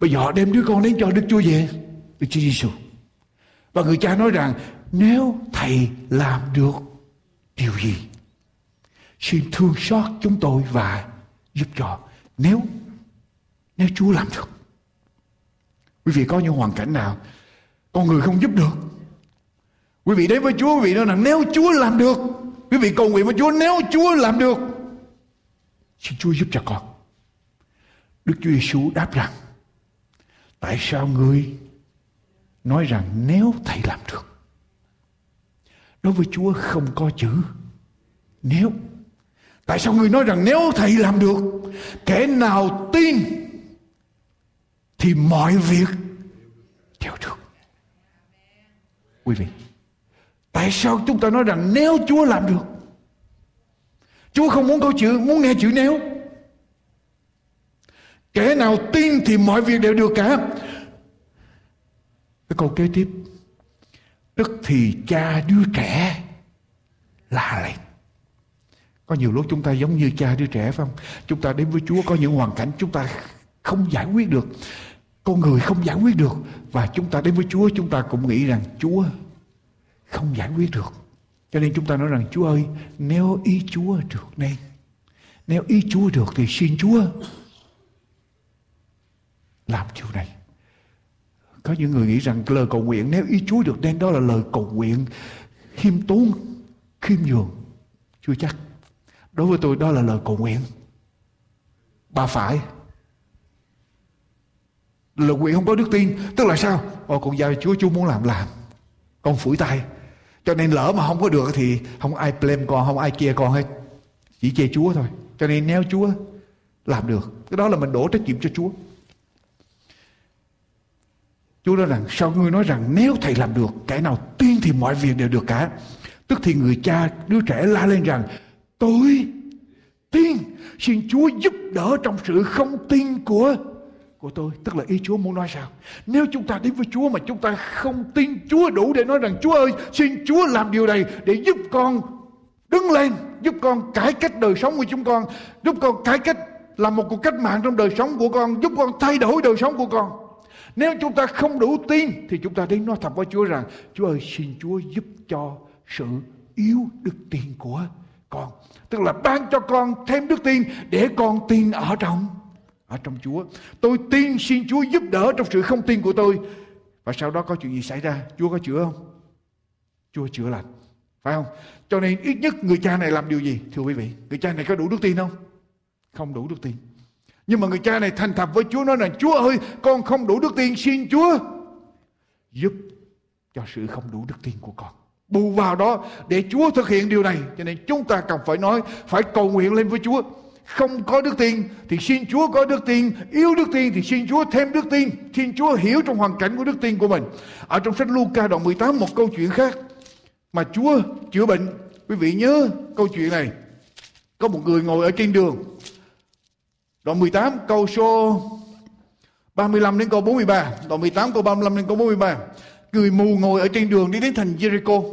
Bây giờ họ đem đứa con đến cho Đức Chúa về, Đức Chúa Giêsu. Và người cha nói rằng nếu thầy làm được điều gì, xin thương xót chúng tôi và giúp cho. Nếu Nếu Chúa làm được. Quý vị có những hoàn cảnh nào con người không giúp được, quý vị đến với Chúa, quý vị nói rằng nếu Chúa làm được Quý vị cầu nguyện với Chúa, nếu Chúa làm được, xin Chúa giúp cho con. Đức Chúa Giêsu đáp rằng, tại sao ngươi nói rằng nếu thầy làm được? Đối với Chúa không có chữ nếu. Tại sao ngươi nói rằng nếu thầy làm được, kẻ nào tin thì mọi việc đều được. Quý vị, tại sao chúng ta nói rằng nếu Chúa làm được? Chúa không muốn câu chữ, muốn nghe chữ nếu. Kẻ nào tin thì mọi việc đều được cả. Cái câu kế tiếp, tức thì cha đứa trẻ la lên. Có nhiều lúc chúng ta giống như cha đứa trẻ, phải không? Chúng ta đến với Chúa có những hoàn cảnh chúng ta không giải quyết được, con người không giải quyết được, và chúng ta đến với Chúa chúng ta cũng nghĩ rằng Chúa không giải quyết được. Cho nên chúng ta nói rằng, Chúa ơi, nếu ý Chúa được nên, nếu ý Chúa được thì xin Chúa làm điều này. Có những người nghĩ rằng lời cầu nguyện nếu ý Chúa được nên đó là lời cầu nguyện khiêm tốn, khiêm nhường. Chưa chắc. Đối với tôi đó là lời cầu nguyện bà phải. Lời nguyện không có đức tin. Tức là sao? Ồ, con giao Chúa, Chúa muốn làm làm, con phủi tay. Cho nên lỡ mà không có được thì không ai blame con, không ai chê con hết, chỉ chê Chúa thôi. Cho nên nếu Chúa làm được, cái đó là mình đổ trách nhiệm cho Chúa. Chúa nói rằng, sao ngươi nói rằng nếu thầy làm được, kẻ nào tin thì mọi việc đều được cả. Tức thì người cha đứa trẻ la lên rằng, tôi tin, xin Chúa giúp đỡ trong sự không tin của của tôi. Tức là ý Chúa muốn nói sao? Nếu chúng ta đến với Chúa mà chúng ta không tin Chúa đủ để nói rằng, Chúa ơi, xin Chúa làm điều này để giúp con đứng lên, giúp con cải cách đời sống của chúng con, giúp con cải cách, làm một cuộc cách mạng trong đời sống của con, giúp con thay đổi đời sống của con. Nếu chúng ta không đủ tin thì chúng ta đến nói thật với Chúa rằng, Chúa ơi, xin Chúa giúp cho sự yếu đức tin của con. Tức là ban cho con thêm đức tin để con tin ở trong ở trong Chúa. Tôi tin, xin Chúa giúp đỡ trong sự không tin của tôi. Và sau đó có chuyện gì xảy ra? Chúa có chữa không? Chúa chữa lành, phải không? Cho nên ít nhất người cha này làm điều gì? Thưa quý vị, người cha này có đủ đức tin không? Không đủ đức tin. Nhưng mà người cha này thành thật với Chúa, nói là, Chúa ơi, con không đủ đức tin, xin Chúa giúp cho sự không đủ đức tin của con. Bù vào đó để Chúa thực hiện điều này. Cho nên chúng ta cần phải nói, phải cầu nguyện lên với Chúa. Không có đức tin thì xin Chúa có đức tin, yếu đức tin thì xin Chúa thêm đức tin, xin Chúa hiểu trong hoàn cảnh của đức tin của mình. Ở trong sách Luca đoạn mười tám, một câu chuyện khác mà Chúa chữa bệnh. Quý vị nhớ câu chuyện này. Có một người ngồi ở trên đường. Đoạn mười tám câu số ba mươi lăm đến câu bốn mươi ba. Đoạn mười tám câu ba mươi lăm đến câu bốn mươi ba. Người mù ngồi ở trên đường đi đến thành Jericho.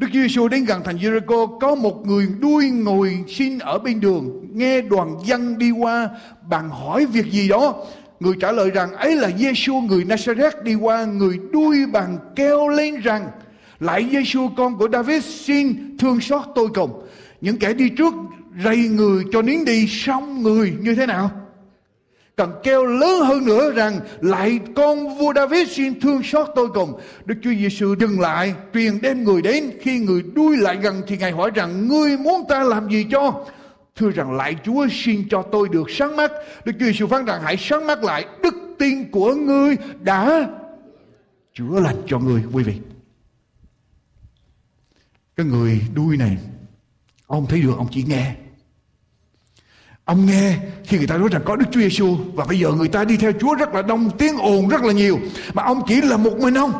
Đức Chúa Giêsu đến gần thành Jericho, có một người đuôi ngồi xin ở bên đường, nghe đoàn dân đi qua bàn hỏi việc gì đó. Người trả lời rằng, ấy là Giêsu người Nazareth đi qua. Người đuôi bàn kêu lên rằng, lại Giêsu con của David, xin thương xót tôi cùng. Những kẻ đi trước rầy người cho nín đi, xong người như thế nào? Cần kêu lớn hơn nữa rằng, lại con vua David, xin thương xót tôi cùng. Đức Chúa Giêsu dừng lại, truyền đem người đến. Khi người đuôi lại gần thì Ngài hỏi rằng, ngươi muốn ta làm gì cho? Thưa rằng, lại Chúa, xin cho tôi được sáng mắt. Đức Chúa Giêsu phán rằng, hãy sáng mắt lại, đức tin của ngươi đã chữa lành cho ngươi. Quý vị, cái người đuôi này, ông thấy được, ông chỉ nghe. Ông nghe khi người ta nói rằng có Đức Chúa Giêsu, và bây giờ người ta đi theo Chúa rất là đông, tiếng ồn rất là nhiều, mà ông chỉ là một mình ông.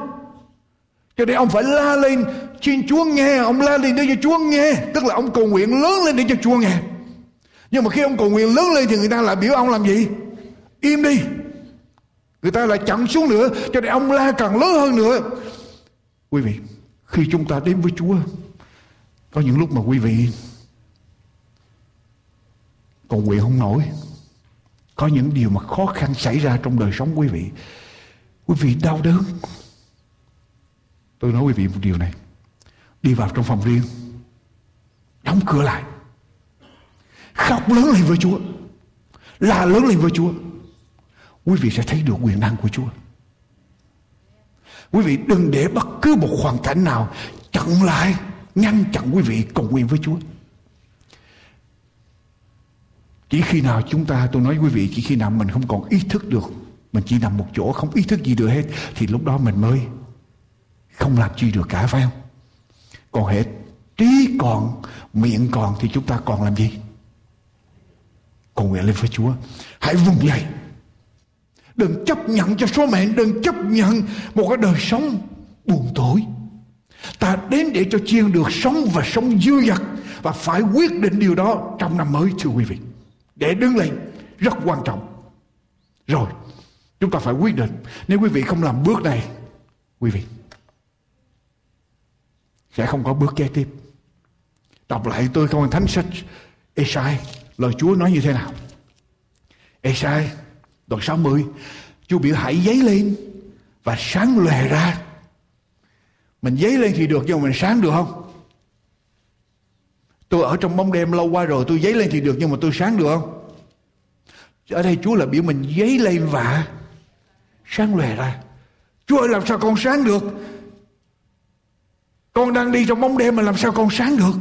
Cho nên ông phải la lên, xin Chúa nghe. Ông la lên để cho Chúa nghe, tức là ông cầu nguyện lớn lên để cho Chúa nghe. Nhưng mà khi ông cầu nguyện lớn lên thì người ta lại biểu ông làm gì? Im đi. Người ta lại chặn xuống nữa, cho nên ông la càng lớn hơn nữa. Quý vị, khi chúng ta đến với Chúa, có những lúc mà quý vị cầu nguyện không nổi, có những điều mà khó khăn xảy ra trong đời sống quý vị, quý vị đau đớn. Tôi nói quý vị một điều này, đi vào trong phòng riêng, đóng cửa lại, khóc lớn lên với Chúa, la lớn lên với Chúa, quý vị sẽ thấy được quyền năng của Chúa. Quý vị đừng để bất cứ một hoàn cảnh nào chặn lại ngăn chặn quý vị cầu nguyện với Chúa. Chỉ khi nào chúng ta, tôi nói quý vị, chỉ khi nào mình không còn ý thức được, mình chỉ nằm một chỗ không ý thức gì được hết, thì lúc đó mình mới không làm gì được cả, phải không? Còn hết trí còn, miệng còn, thì chúng ta còn làm gì? Cầu nguyện lên với Chúa. Hãy vùng dậy, đừng chấp nhận cho số mệnh, đừng chấp nhận một cái đời sống buồn tối. Ta đến để cho chiên được sống và sống dư dật, và phải quyết định điều đó trong năm mới, thưa quý vị. Để đứng lên rất quan trọng. Rồi chúng ta phải quyết định. Nếu quý vị không làm bước này, quý vị sẽ không có bước kế tiếp. Đọc lại tôi không thánh sách Esai, lời Chúa nói như thế nào. Esai đoạn sáu mươi, Chúa biểu hãy giấy lên và sáng lòe ra. Mình giấy lên thì được, nhưng mà mình sáng được không? Tôi ở trong bóng đêm lâu qua rồi, tôi giấy lên thì được, nhưng mà tôi sáng được không? Ở đây Chúa là biểu mình giấy lên và sáng lòe ra. Chúa ơi, làm sao con sáng được? Con đang đi trong bóng đêm mà làm sao con sáng được?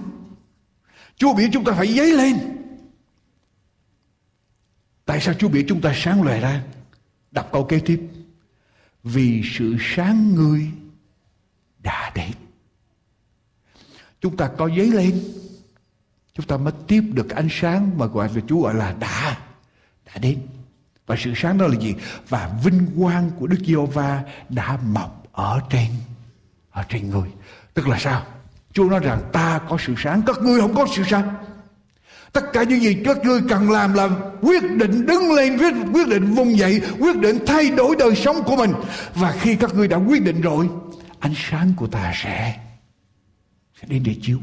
Chúa biểu chúng ta phải giấy lên. Tại sao Chúa biểu chúng ta sáng lòe ra? Đọc câu kế tiếp. Vì sự sáng ngươi đã đến. Chúng ta có giấy lên, chúng ta mới tiếp được ánh sáng mà gọi là Chúa gọi là đã đã đến. Và sự sáng đó là gì? Và vinh quang của Đức Giê-hô-va đã mọc ở trên ở trên người. Tức là sao? Chúa nói rằng ta có sự sáng, các ngươi không có sự sáng. Tất cả những gì các ngươi cần làm là quyết định đứng lên, quyết, quyết định vùng dậy, quyết định thay đổi đời sống của mình. Và khi các ngươi đã quyết định rồi, ánh sáng của ta sẽ sẽ đến để chiếu.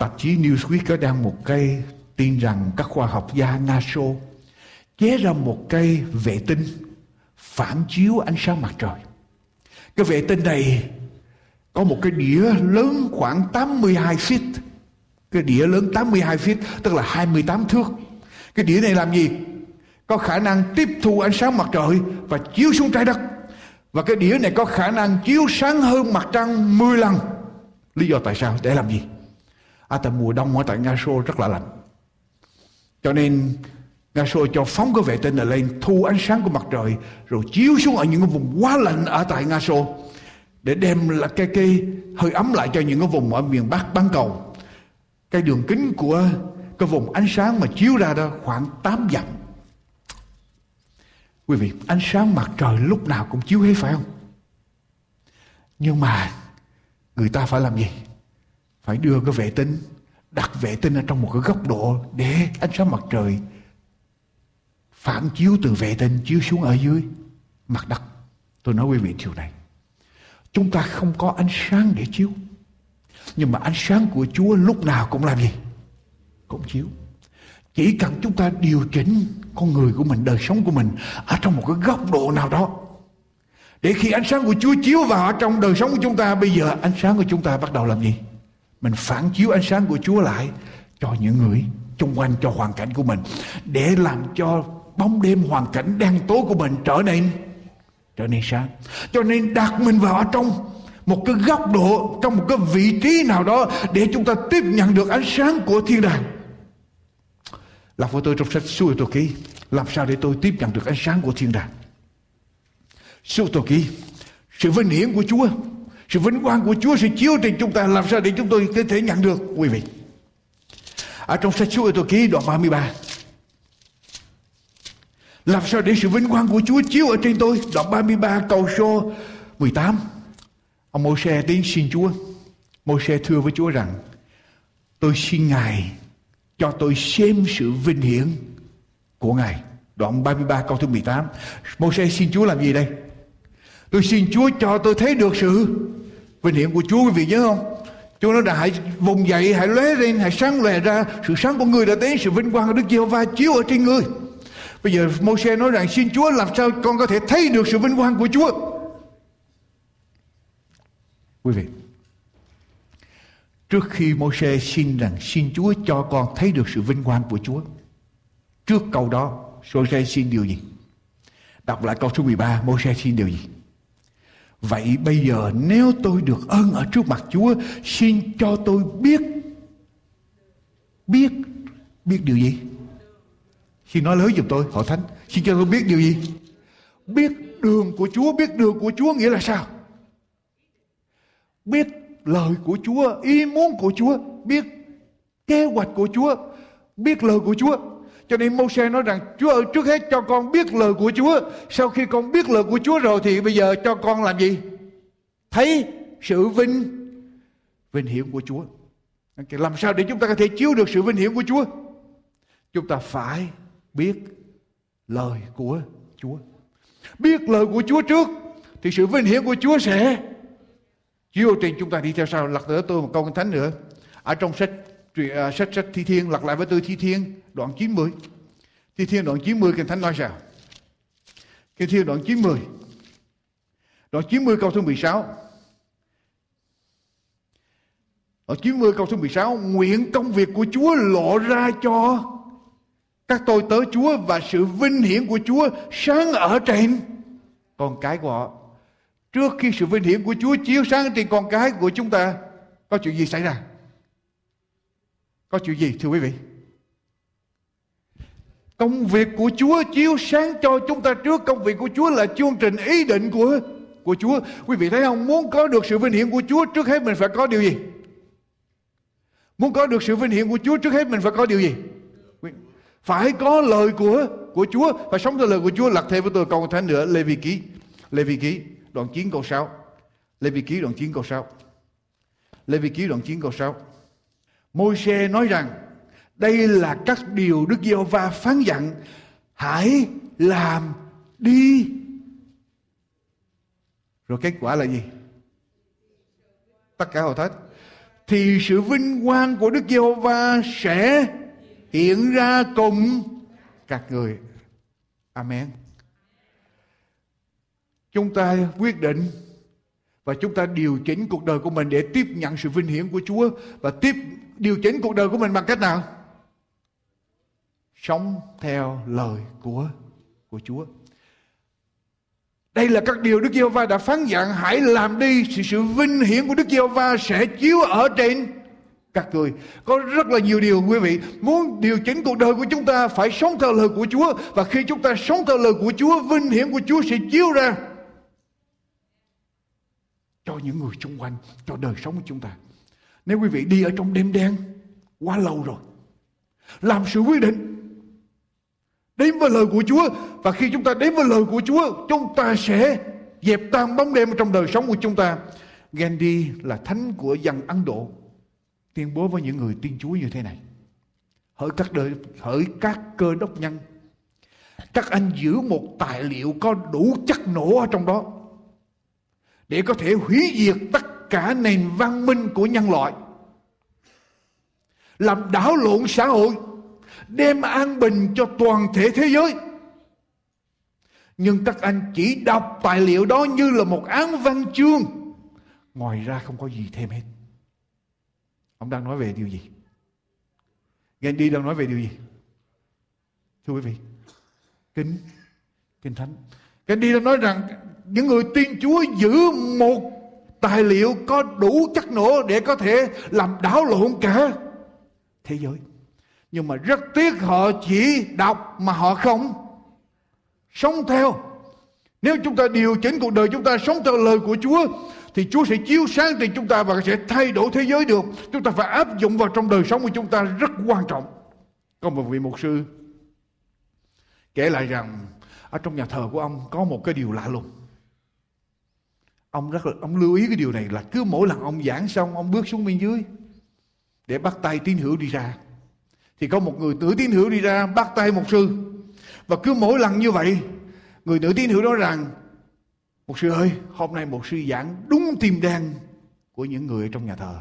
Tạp chí Newsweek có đăng một cái tin rằng các khoa học gia NASA chế ra một cái vệ tinh phản chiếu ánh sáng mặt trời. Cái vệ tinh này có một cái đĩa lớn khoảng tám mươi hai feet. Cái đĩa lớn tám mươi hai feet, tức là hai mươi tám thước. Cái đĩa này làm gì? Có khả năng tiếp thu ánh sáng mặt trời và chiếu xuống trái đất. Và cái đĩa này có khả năng chiếu sáng hơn mặt trăng mười lần. Lý do tại sao? Để làm gì? À, tại mùa đông ở tại Nga Xô rất là lạnh. Cho nên Nga Xô cho phóng cái vệ tinh này lên, thu ánh sáng của mặt trời, rồi chiếu xuống ở những cái vùng quá lạnh ở tại Nga Xô, để đem là cái, cái hơi ấm lại cho những cái vùng ở miền Bắc bán cầu. Cái đường kính của cái vùng ánh sáng mà chiếu ra đó khoảng tám dặm. Quý vị, ánh sáng mặt trời lúc nào cũng chiếu hết, phải không? Nhưng mà người ta phải làm gì? Phải đưa cái vệ tinh, đặt vệ tinh ở trong một cái góc độ để ánh sáng mặt trời phản chiếu từ vệ tinh chiếu xuống ở dưới mặt đất. Tôi nói quý vị điều này, chúng ta không có ánh sáng để chiếu, nhưng mà ánh sáng của Chúa lúc nào cũng làm gì? Cũng chiếu. Chỉ cần chúng ta điều chỉnh con người của mình, đời sống của mình ở trong một cái góc độ nào đó, để khi ánh sáng của Chúa chiếu vào ở trong đời sống của chúng ta, bây giờ ánh sáng của chúng ta bắt đầu làm gì? Mình phản chiếu ánh sáng của Chúa lại cho những người xung quanh, cho hoàn cảnh của mình, để làm cho bóng đêm hoàn cảnh đen tối của mình trở nên trở nên sáng. Cho nên đặt mình vào ở trong một cái góc độ, trong một cái vị trí nào đó để chúng ta tiếp nhận được ánh sáng của thiên đàng. Lạc với tôi trong sách Suy Tô Ký, làm sao để tôi tiếp nhận được ánh sáng của thiên đàng. Suy Tô Ký, sự vinh hiển của Chúa, sự vinh quang của Chúa sẽ chiếu trên chúng ta, làm sao để chúng tôi có thể nhận được, quý vị. Ở trong sách Suy Tô Ký đoạn ba mươi ba, làm sao để sự vinh quang của Chúa chiếu ở trên tôi, đoạn ba mươi ba câu số mười tám. Ông Môi-se tiến xin Chúa. Môi-se thưa với Chúa rằng, tôi xin Ngài cho tôi xem sự vinh hiển của Ngài. Đoạn ba mươi ba câu thứ mười tám, Môi-se xin Chúa làm gì đây? Tôi xin Chúa cho tôi thấy được sự vinh hiển của Chúa, quý vị nhớ không? Chúa nói là hãy vùng dậy, hãy lóe lên, hãy sáng lòe ra. Sự sáng của người đã đến, sự vinh quang của Đức Giê-hô-va chiếu ở trên người. Bây giờ Môi-se nói rằng, xin Chúa làm sao con có thể thấy được sự vinh quang của Chúa. Quý vị, trước khi Môi-se xin rằng xin Chúa cho con thấy được sự vinh quang của Chúa, trước câu đó Môi-se xin điều gì? Đọc lại câu số mười ba, Môi-se xin điều gì? Vậy bây giờ nếu tôi được ơn ở trước mặt Chúa, xin cho tôi biết. Biết biết điều gì? Xin nói lớn giùm tôi, Hội Thánh. Xin cho tôi biết điều gì? Biết đường của Chúa. Biết đường của Chúa nghĩa là sao? Biết lời của Chúa, ý muốn của Chúa, biết kế hoạch của Chúa, biết lời của Chúa. Cho nên Mô-sê nói rằng, Chúa ơi, trước hết cho con biết lời của Chúa. Sau khi con biết lời của Chúa rồi thì bây giờ cho con làm gì? Thấy sự vinh vinh hiển của Chúa. Làm sao để chúng ta có thể chiếu được sự vinh hiển của Chúa? Chúng ta phải biết lời của Chúa. Biết lời của Chúa trước thì sự vinh hiển của Chúa sẽ chiếu trên chúng ta đi theo sau. Lật tới tôi một câu Kinh Thánh nữa. Ở trong sách sách sách Thi Thiên, lật lại với tôi Thi Thiên đoạn chín mươi. Thi Thiên đoạn chín mươi Kinh Thánh nói sao? Thi Thiên đoạn chín mươi. Đoạn chín mươi câu thứ mười sáu. Ở chín mươi câu thứ mười sáu, nguyện công việc của Chúa lộ ra cho các tôi tớ Chúa và sự vinh hiển của Chúa sáng ở trên con cái của họ. Trước khi sự vinh hiển của Chúa chiếu sáng trên con cái của chúng ta, có chuyện gì xảy ra? Có chuyện gì thưa quý vị? Công việc của Chúa chiếu sáng cho chúng ta trước. Công việc của Chúa là chương trình ý định của, của Chúa. Quý vị thấy không? Muốn có được sự vinh hiển của Chúa, trước hết mình phải có điều gì? Muốn có được sự vinh hiển của Chúa, trước hết mình phải có điều gì? Phải có lời của của Chúa, phải sống theo lời của Chúa. Lật thêm với tôi câu Thánh nữa, Lê-vi Ký. Lê-vi Ký đoạn chín câu sáu. Lê-vi Ký đoạn chín câu sáu. Lê-vi Ký đoạn chín câu sáu. Môi-se nói rằng, đây là các điều Đức Giê-hô-va phán dặn, hãy làm đi. Rồi kết quả là gì? Tất cả Hội Thánh. Thì sự vinh quang của Đức Giê-hô-va sẽ hiện ra cùng các người. Amen. Chúng ta quyết định và chúng ta điều chỉnh cuộc đời của mình để tiếp nhận sự vinh hiển của Chúa. Và tiếp điều chỉnh cuộc đời của mình bằng cách nào? Sống theo lời của, của Chúa. Đây là các điều Đức Giê-hô-va đã phán dặn, hãy làm đi. Sự, sự vinh hiển của Đức Giê-hô-va sẽ chiếu ở trên các người. Có rất là nhiều điều quý vị. Muốn điều chỉnh cuộc đời của chúng ta phải sống theo lời của Chúa. Và khi chúng ta sống theo lời của Chúa, vinh hiển của Chúa sẽ chiếu ra cho những người xung quanh, cho đời sống của chúng ta. Nếu quý vị đi ở trong đêm đen quá lâu rồi, làm sự quyết định đến với lời của Chúa. Và khi chúng ta đến với lời của Chúa, chúng ta sẽ dẹp tan bóng đêm trong đời sống của chúng ta. Gandhi là thánh của dân Ấn Độ, tuyên bố với những người tin Chúa như thế này: hỡi các đời, hỡi các cơ đốc nhân, các anh giữ một tài liệu có đủ chất nổ ở trong đó để có thể hủy diệt tất cả nền văn minh của nhân loại, làm đảo lộn xã hội, đem an bình cho toàn thể thế giới. Nhưng các anh chỉ đọc tài liệu đó như là một án văn chương, ngoài ra không có gì thêm hết. Ông đang nói về điều gì? Gandhi đang nói về điều gì? Thưa quý vị, Kinh Kinh Thánh. Gandhi đang nói rằng những người tin Chúa giữ một tài liệu có đủ chất nổ để có thể làm đảo lộn cả thế giới. Nhưng mà rất tiếc họ chỉ đọc mà họ không sống theo. Nếu chúng ta điều chỉnh cuộc đời chúng ta sống theo lời của Chúa thì Chúa sẽ chiếu sáng trên chúng ta và sẽ thay đổi thế giới được. Chúng ta phải áp dụng vào trong đời sống của chúng ta, rất quan trọng. Có một vị mục sư kể lại rằng ở trong nhà thờ của ông có một cái điều lạ lùng. Ông rất là, ông lưu ý cái điều này là cứ mỗi lần ông giảng xong, ông bước xuống bên dưới để bắt tay tín hữu đi ra, thì có một người nữ tín hữu đi ra bắt tay mục sư. Và cứ mỗi lần như vậy, người nữ tín hữu nói rằng: mục sư ơi, hôm nay mục sư giảng đúng tim đen của những người trong nhà thờ.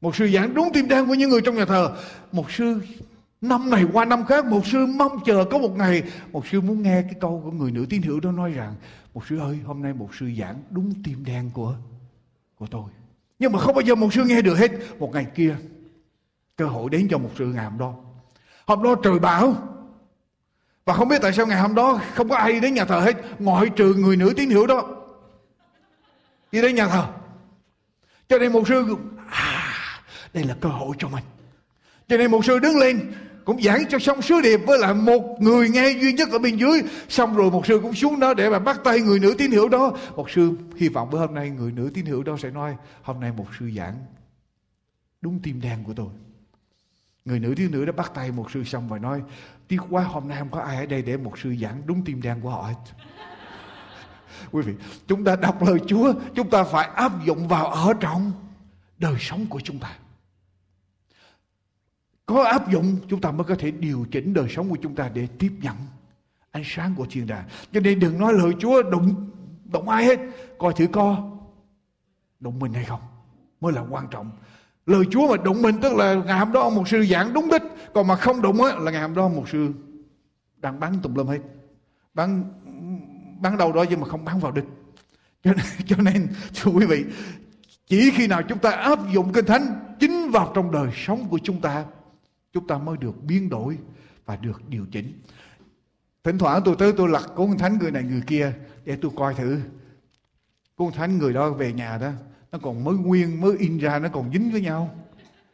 Mục sư giảng đúng tim đen của những người trong nhà thờ. Mục sư năm này qua năm khác, mục sư mong chờ có một ngày mục sư muốn nghe cái câu của người nữ tín hữu đó nói rằng: mục sư ơi, hôm nay mục sư giảng đúng tim đen của của tôi. Nhưng mà không bao giờ mục sư nghe được hết. Một ngày kia cơ hội đến cho mục sư ngày hôm đó. Hôm đó trời bão Và không biết tại sao ngày hôm đó không có ai đến nhà thờ hết, ngoại trừ người nữ tín hữu đó đi đến nhà thờ. Cho nên mục sư à, đây là cơ hội cho mình. Cho nên mục sư đứng lên cũng giảng cho xong sứ điệp với lại một người nghe duy nhất ở bên dưới. Xong rồi mục sư cũng xuống đó để mà bắt tay người nữ tín hữu đó. Mục sư hy vọng bữa hôm nay người nữ tín hữu đó sẽ nói, hôm nay mục sư giảng đúng tim đen của tôi. Người nữ tín hữu đã bắt tay mục sư xong và nói, tiếc quá hôm nay không có ai ở đây để mục sư giảng đúng tim đen của họ hết. Quý vị, chúng ta đọc lời Chúa, chúng ta phải áp dụng vào ở trong đời sống của chúng ta. Có áp dụng chúng ta mới có thể điều chỉnh đời sống của chúng ta để tiếp nhận ánh sáng của thiên đàng. Cho nên đừng nói lời Chúa đụng đụng ai hết, coi thử co đụng mình hay không mới là quan trọng. Lời Chúa mà đụng mình tức là ngày hôm đó ông mục sư giảng đúng đích, còn mà không đụng á là ngày hôm đó ông mục sư đang bắn tùm lum hết, bắn bắn đâu đó nhưng mà không bắn vào đích. Cho nên, cho nên thưa quý vị, chỉ khi nào chúng ta áp dụng Kinh Thánh chính vào trong đời sống của chúng ta, chúng ta mới được biến đổi và được điều chỉnh. Thỉnh thoảng tôi tới tôi lật cuốn thánh người này người kia để tôi coi thử cuốn thánh người đó về nhà đó nó còn mới nguyên, mới in ra, nó còn dính với nhau,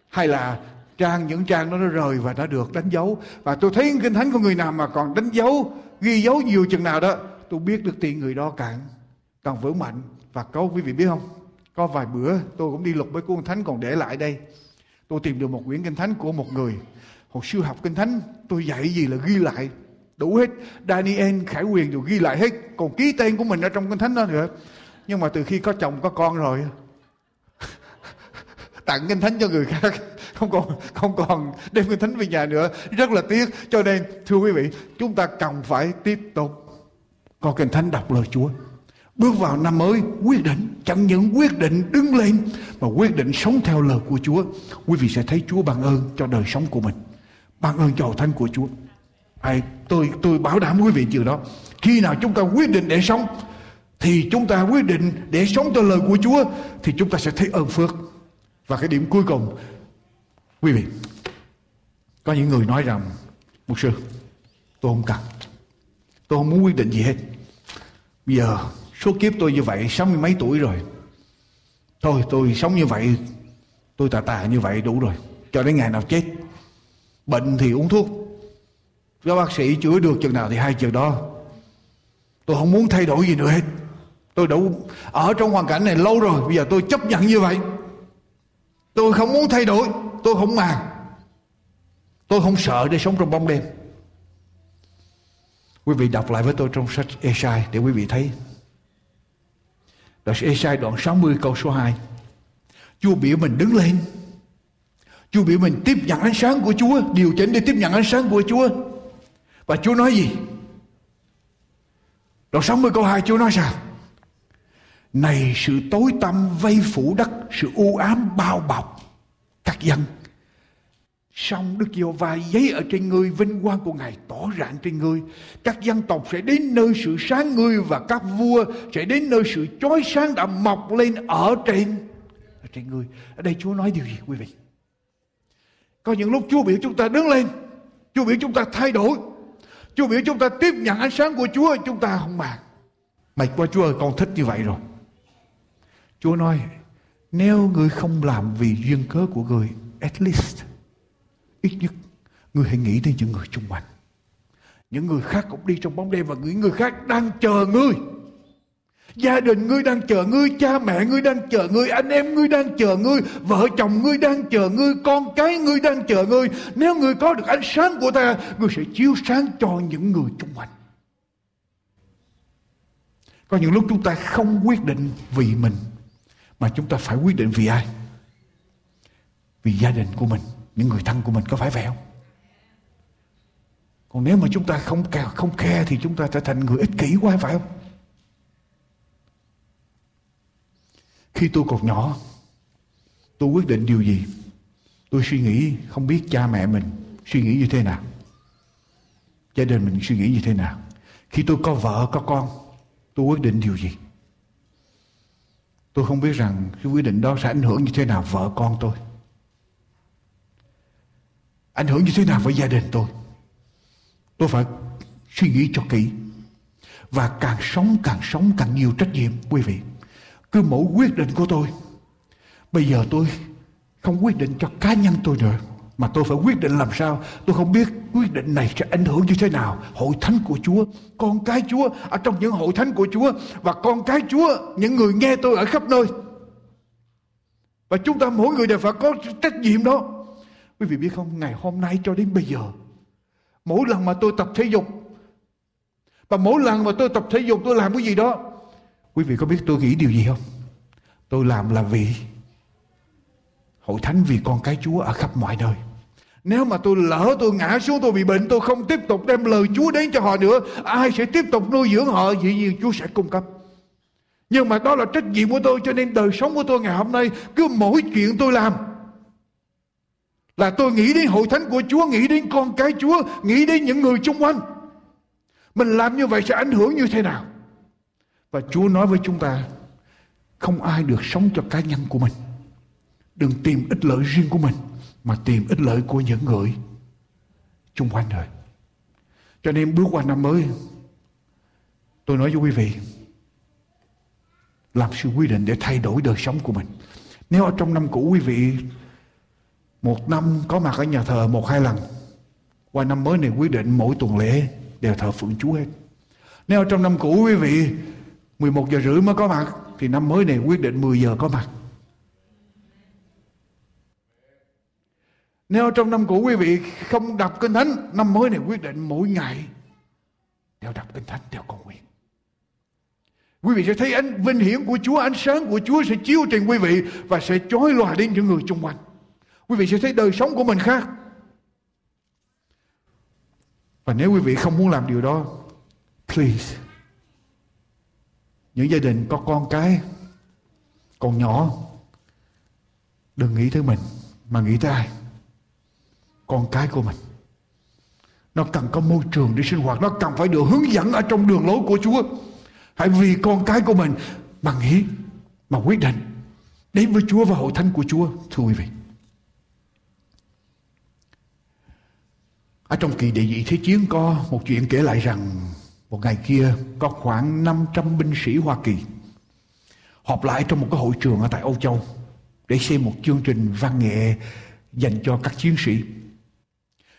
hay là trang những trang đó nó rời và nó được đánh dấu. Và tôi thấy Kinh Thánh của người nào mà còn đánh dấu, ghi dấu nhiều chừng nào đó, tôi biết được tiền người đó càng càng vững mạnh. Và có quý vị biết không, có vài bữa tôi cũng đi lục với cuốn thánh còn để lại đây. Tôi tìm được một quyển Kinh Thánh của một người hồi xưa học Kinh Thánh, tôi dạy gì là ghi lại đủ hết, Daniel, Khải Huyền rồi ghi lại hết, còn ký tên của mình ở trong Kinh Thánh đó nữa. Nhưng mà từ khi có chồng có con rồi tặng Kinh Thánh cho người khác, không còn không còn đem Kinh Thánh về nhà nữa, rất là tiếc. Cho nên thưa quý vị, chúng ta cần phải tiếp tục có Kinh Thánh, đọc lời Chúa. Bước vào năm mới, quyết định, chẳng những quyết định đứng lên mà quyết định sống theo lời của Chúa. Quý vị sẽ thấy Chúa ban ơn cho đời sống của mình, ban ơn cho hội thánh của Chúa. Ai, tôi tôi bảo đảm quý vị điều đó. Khi nào chúng ta quyết định để sống thì chúng ta quyết định để sống theo lời của Chúa thì chúng ta sẽ thấy ơn phước. Và cái điểm cuối cùng, quý vị, có những người nói rằng, mục sư, tôi không cần, tôi không muốn quyết định gì hết. Bây giờ số kiếp tôi như vậy, sáu mươi mấy tuổi rồi, thôi tôi sống như vậy, tôi tà tà như vậy đủ rồi, cho đến ngày nào chết. Bệnh thì uống thuốc, các bác sĩ chữa được chừng nào thì hay chừng đó, tôi không muốn thay đổi gì nữa hết. Tôi đã ở trong hoàn cảnh này lâu rồi, bây giờ tôi chấp nhận như vậy, tôi không muốn thay đổi, tôi không màng, tôi không sợ để sống trong bóng đêm. Quý vị đọc lại với tôi trong sách Esai để quý vị thấy. Đó là Esai đoạn sáu mươi câu số hai. Chúa biểu mình đứng lên, Chúa biểu mình tiếp nhận ánh sáng của Chúa, điều chỉnh để tiếp nhận ánh sáng của Chúa. Và Chúa nói gì? Đoạn sáu mươi câu hai Chúa nói sao? Này sự tối tăm vây phủ đất, sự u ám bao bọc các dân, song Đức Giê-hô-va giấy ở trên ngươi, vinh quang của Ngài tỏ rạng trên ngươi. Các dân tộc sẽ đến nơi sự sáng ngươi, và các vua sẽ đến nơi sự chói sáng đã mọc lên ở trên ở trên ngươi. Ở đây Chúa nói điều gì quý vị? Có những lúc Chúa biểu chúng ta đứng lên, Chúa biểu chúng ta thay đổi, Chúa biểu chúng ta tiếp nhận ánh sáng của Chúa, chúng ta không màng. Mày qua Chúa ơi, con thích như vậy rồi. Chúa nói, nếu ngươi không làm vì duyên cớ của ngươi, at least, ít nhất, ngươi hãy nghĩ tới những người xung quanh. Những người khác cũng đi trong bóng đêm và những người khác đang chờ ngươi. Gia đình ngươi đang chờ ngươi, cha mẹ ngươi đang chờ ngươi, anh em ngươi đang chờ ngươi, vợ chồng ngươi đang chờ ngươi, con cái ngươi đang chờ ngươi. Nếu ngươi có được ánh sáng của ta, ngươi sẽ chiếu sáng cho những người xung quanh. Có những lúc chúng ta không quyết định vì mình, mà chúng ta phải quyết định vì ai? Vì gia đình của mình, những người thân của mình, có phải vậy không? Còn nếu mà chúng ta không care, không care thì chúng ta trở thành người ích kỷ quá, phải không? Khi tôi còn nhỏ, tôi quyết định điều gì? Tôi suy nghĩ không biết cha mẹ mình suy nghĩ như thế nào, gia đình mình suy nghĩ như thế nào. Khi tôi có vợ, có con, tôi quyết định điều gì? Tôi không biết rằng cái quyết định đó sẽ ảnh hưởng như thế nào vợ con tôi, ảnh hưởng như thế nào với gia đình tôi. Tôi phải suy nghĩ cho kỹ. Và càng sống, càng sống, càng nhiều trách nhiệm, quý vị. Cứ mỗi quyết định của tôi, bây giờ tôi không quyết định cho cá nhân tôi nữa, mà tôi phải quyết định làm sao. Tôi không biết quyết định này sẽ ảnh hưởng như thế nào hội thánh của Chúa, con cái Chúa ở trong những hội thánh của Chúa, và con cái Chúa, những người nghe tôi ở khắp nơi. Và chúng ta mỗi người đều phải có trách nhiệm đó. Quý vị biết không, ngày hôm nay cho đến bây giờ, mỗi lần mà tôi tập thể dục, và mỗi lần mà tôi tập thể dục tôi làm cái gì đó, quý vị có biết tôi nghĩ điều gì không? Tôi làm là vì hội thánh, vì con cái Chúa ở khắp mọi nơi. Nếu mà tôi lỡ tôi ngã xuống, tôi bị bệnh, tôi không tiếp tục đem lời Chúa đến cho họ nữa, ai sẽ tiếp tục nuôi dưỡng họ? Dĩ nhiên Chúa sẽ cung cấp. Nhưng mà đó là trách nhiệm của tôi. Cho nên đời sống của tôi ngày hôm nay, cứ mỗi chuyện tôi làm là tôi nghĩ đến hội thánh của Chúa, nghĩ đến con cái Chúa, nghĩ đến những người xung quanh. Mình làm như vậy sẽ ảnh hưởng như thế nào? Và Chúa nói với chúng ta, không ai được sống cho cá nhân của mình. Đừng tìm ích lợi riêng của mình, mà tìm ích lợi của những người xung quanh rồi. Cho nên bước qua năm mới, tôi nói với quý vị, làm sự quy định để thay đổi đời sống của mình. Nếu ở trong năm cũ quý vị một năm có mặt ở nhà thờ một hai lần, qua năm mới này quyết định mỗi tuần lễ đều thờ phượng Chúa hết. Nếu ở trong năm cũ quý vị mười một giờ rưỡi mới có mặt, thì năm mới này quyết định mười giờ có mặt. Nếu trong năm cũ quý vị không đọc kinh thánh, năm mới này quyết định mỗi ngày đều đọc kinh thánh, đều cầu nguyện. Quý vị sẽ thấy ánh vinh hiển của Chúa, ánh sáng của Chúa sẽ chiếu trên quý vị và sẽ chói lòa đến những người xung quanh. Quý vị sẽ thấy đời sống của mình khác. Và nếu quý vị không muốn làm điều đó, please, những gia đình có con cái còn nhỏ, đừng nghĩ tới mình mà nghĩ tới ai? Con cái của mình. Nó cần có môi trường để sinh hoạt, nó cần phải được hướng dẫn ở trong đường lối của Chúa. Hãy vì con cái của mình mà nghĩ, mà quyết định đến với Chúa và hội thánh của Chúa. Thưa quý vị, ở trong kỳ Đệ Nhị Thế Chiến có một chuyện kể lại rằng một ngày kia có khoảng năm trăm binh sĩ Hoa Kỳ họp lại trong một cái hội trường ở tại Âu Châu để xem một chương trình văn nghệ dành cho các chiến sĩ.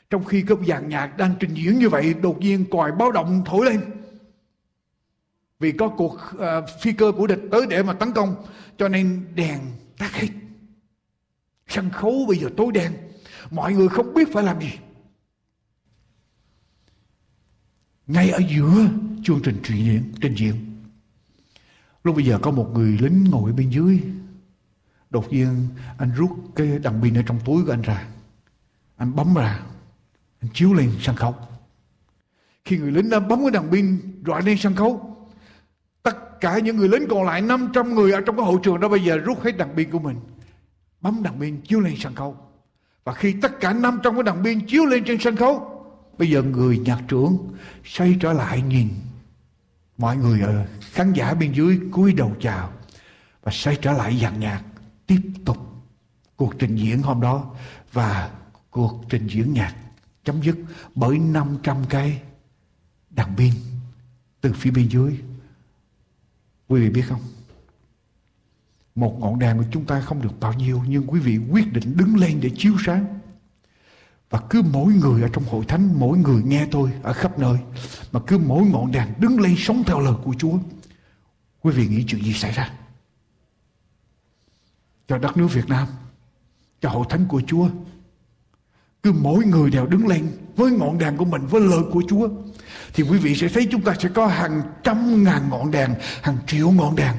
Trong khi các dàn nhạc đang trình diễn như vậy, đột nhiên còi báo động thổi lên, vì có cuộc uh, phi cơ của địch tới để mà tấn công, cho nên đèn tắt hết. Sân khấu bây giờ tối đen, mọi người không biết phải làm gì. Ngay ở giữa chương trình trình diễn, lúc bây giờ có một người lính ngồi bên dưới. Đột nhiên anh rút cái đèn pin ở trong túi của anh ra, anh bấm ra, anh chiếu lên sân khấu. Khi người lính đã bấm cái đèn pin rọi lên sân khấu, tất cả những người lính còn lại năm trăm người ở trong cái hội trường đó bây giờ rút hết đèn pin của mình, bấm đèn pin chiếu lên sân khấu. Và khi tất cả năm trăm cái đèn pin chiếu lên trên sân khấu, bây giờ người nhạc trưởng xoay trở lại nhìn mọi người ở khán giả bên dưới, cúi đầu chào và xoay trở lại dàn nhạc tiếp tục cuộc trình diễn hôm đó. Và cuộc trình diễn nhạc chấm dứt bởi năm trăm cái đèn pin từ phía bên dưới. Quý vị biết không, một ngọn đèn của chúng ta không được bao nhiêu, nhưng quý vị quyết định đứng lên để chiếu sáng. Và cứ mỗi người ở trong hội thánh, mỗi người nghe tôi ở khắp nơi, mà cứ mỗi ngọn đèn đứng lên sống theo lời của Chúa, quý vị nghĩ chuyện gì xảy ra? Cho đất nước Việt Nam, cho hội thánh của Chúa, cứ mỗi người đều đứng lên với ngọn đèn của mình, với lời của Chúa, thì quý vị sẽ thấy chúng ta sẽ có hàng trăm ngàn ngọn đèn, hàng triệu ngọn đèn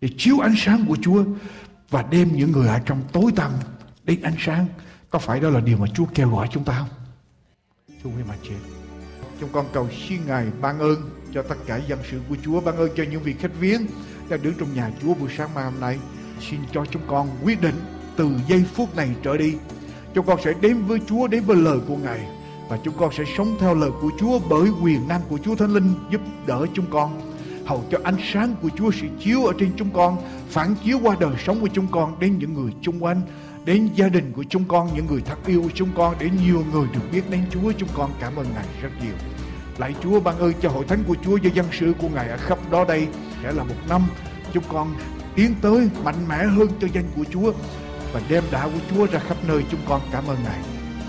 để chiếu ánh sáng của Chúa và đem những người ở trong tối tăm đến ánh sáng. Có phải đó là điều mà Chúa kêu gọi chúng ta không? Thưa quý mà chị, chúng con cầu xin Ngài ban ơn cho tất cả dân sự của Chúa, ban ơn cho những vị khách viếng đang đứng trong nhà Chúa buổi sáng mai hôm nay. Xin cho chúng con quyết định từ giây phút này trở đi, chúng con sẽ đến với Chúa, đến với lời của Ngài, và chúng con sẽ sống theo lời của Chúa bởi quyền năng của Chúa Thánh Linh giúp đỡ chúng con, hầu cho ánh sáng của Chúa sẽ chiếu ở trên chúng con, phản chiếu qua đời sống của chúng con đến những người xung quanh, đến gia đình của chúng con, những người thân yêu của chúng con, để nhiều người được biết đến Chúa. Chúng con cảm ơn Ngài rất nhiều. Lạy Chúa ban ơn cho hội thánh của Chúa và dân sự của Ngài ở khắp đó đây. Sẽ là một năm chúng con tiến tới mạnh mẽ hơn cho danh của Chúa và đem đạo của Chúa ra khắp nơi. Chúng con cảm ơn Ngài.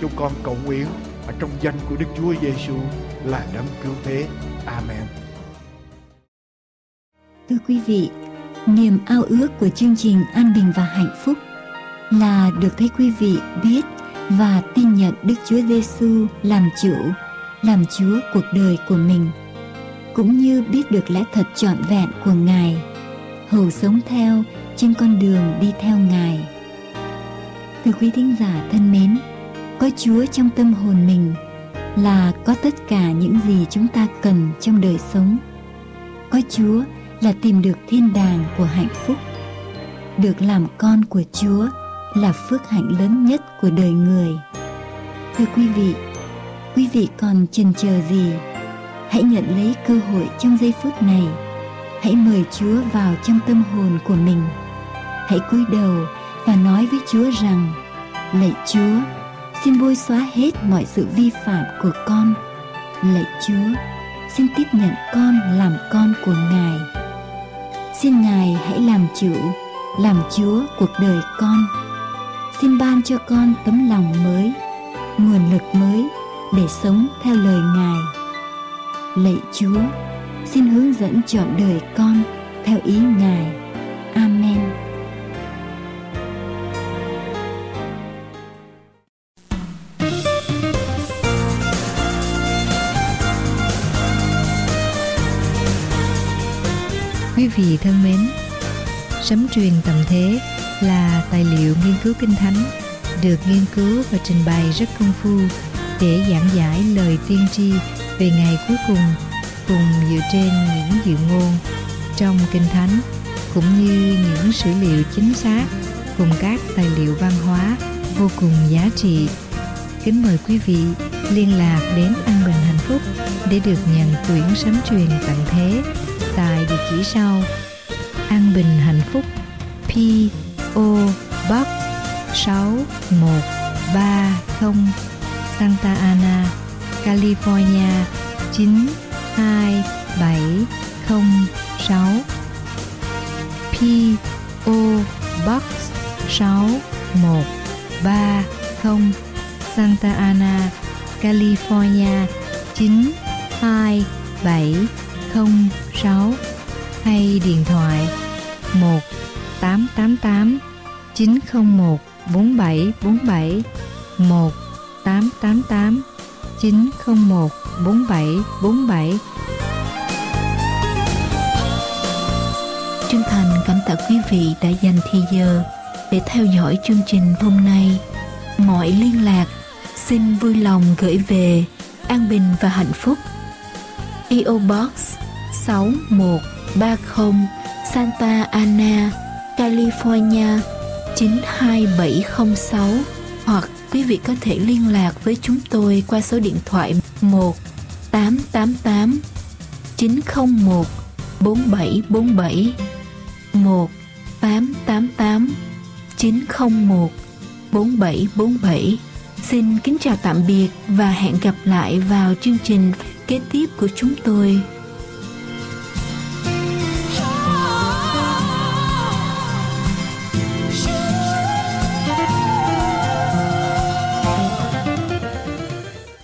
Chúng con cầu nguyện ở trong danh của Đức Chúa Giêsu là Đấng Cứu Thế. Amen. Thưa quý vị, niềm ao ước của chương trình An Bình và Hạnh Phúc là được thấy quý vị biết và tin nhận Đức Chúa Giêsu làm chủ, làm Chúa cuộc đời của mình, cũng như biết được lẽ thật trọn vẹn của Ngài, hầu sống theo trên con đường đi theo Ngài. Thưa quý thính giả thân mến, có Chúa trong tâm hồn mình là có tất cả những gì chúng ta cần trong đời sống. Có Chúa là tìm được thiên đàng của hạnh phúc. Được làm con của Chúa là phước hạnh lớn nhất của đời người. Thưa quý vị, quý vị còn chần chờ gì? Hãy nhận lấy cơ hội trong giây phút này. Hãy mời Chúa vào trong tâm hồn của mình. Hãy cúi đầu và nói với Chúa rằng: Lạy Chúa, xin bôi xóa hết mọi sự vi phạm của con. Lạy Chúa, xin tiếp nhận con làm con của Ngài. Xin Ngài hãy làm chủ, làm Chúa cuộc đời con. Xin ban cho con tấm lòng mới, nguồn lực mới để sống theo lời Ngài. Lạy Chúa, xin hướng dẫn trọn đời con theo ý Ngài. Amen. Quý vị thân mến, Sấm Truyền Tầm Thế là tài liệu nghiên cứu Kinh Thánh được nghiên cứu và trình bày rất công phu để giảng giải lời tiên tri về ngày cuối cùng, cùng dựa trên những dự ngôn trong Kinh Thánh cũng như những sử liệu chính xác cùng các tài liệu văn hóa vô cùng giá trị. Kính mời quý vị liên lạc đến An Bình Hạnh Phúc để được nhận quyển Sấm Truyền Tận Thế tại địa chỉ sau: An Bình Hạnh Phúc, pê ô Box sáu một ba không, Santa Ana, California chín hai bảy không sáu. pê ô Box sáu một ba không, Santa Ana, California chín hai bảy không sáu, hay điện thoại một tám tám tám chín không một bốn bảy bốn bảy, một tám tám tám chín không một bốn bảy bốn bảy. Chân thành cảm tạ quý vị đã dành thời giờ để theo dõi chương trình hôm nay. Mọi liên lạc xin vui lòng gửi về An Bình và Hạnh Phúc, pê ô Box sáu một ba không, Santa Ana, California chín hai bảy không sáu, hoặc quý vị có thể liên lạc với chúng tôi qua số điện thoại một tám tám tám chín không một bốn bảy bốn bảy, một tám tám tám chín không một bốn bảy bốn bảy. Xin kính chào tạm biệt và hẹn gặp lại vào chương trình kế tiếp của chúng tôi.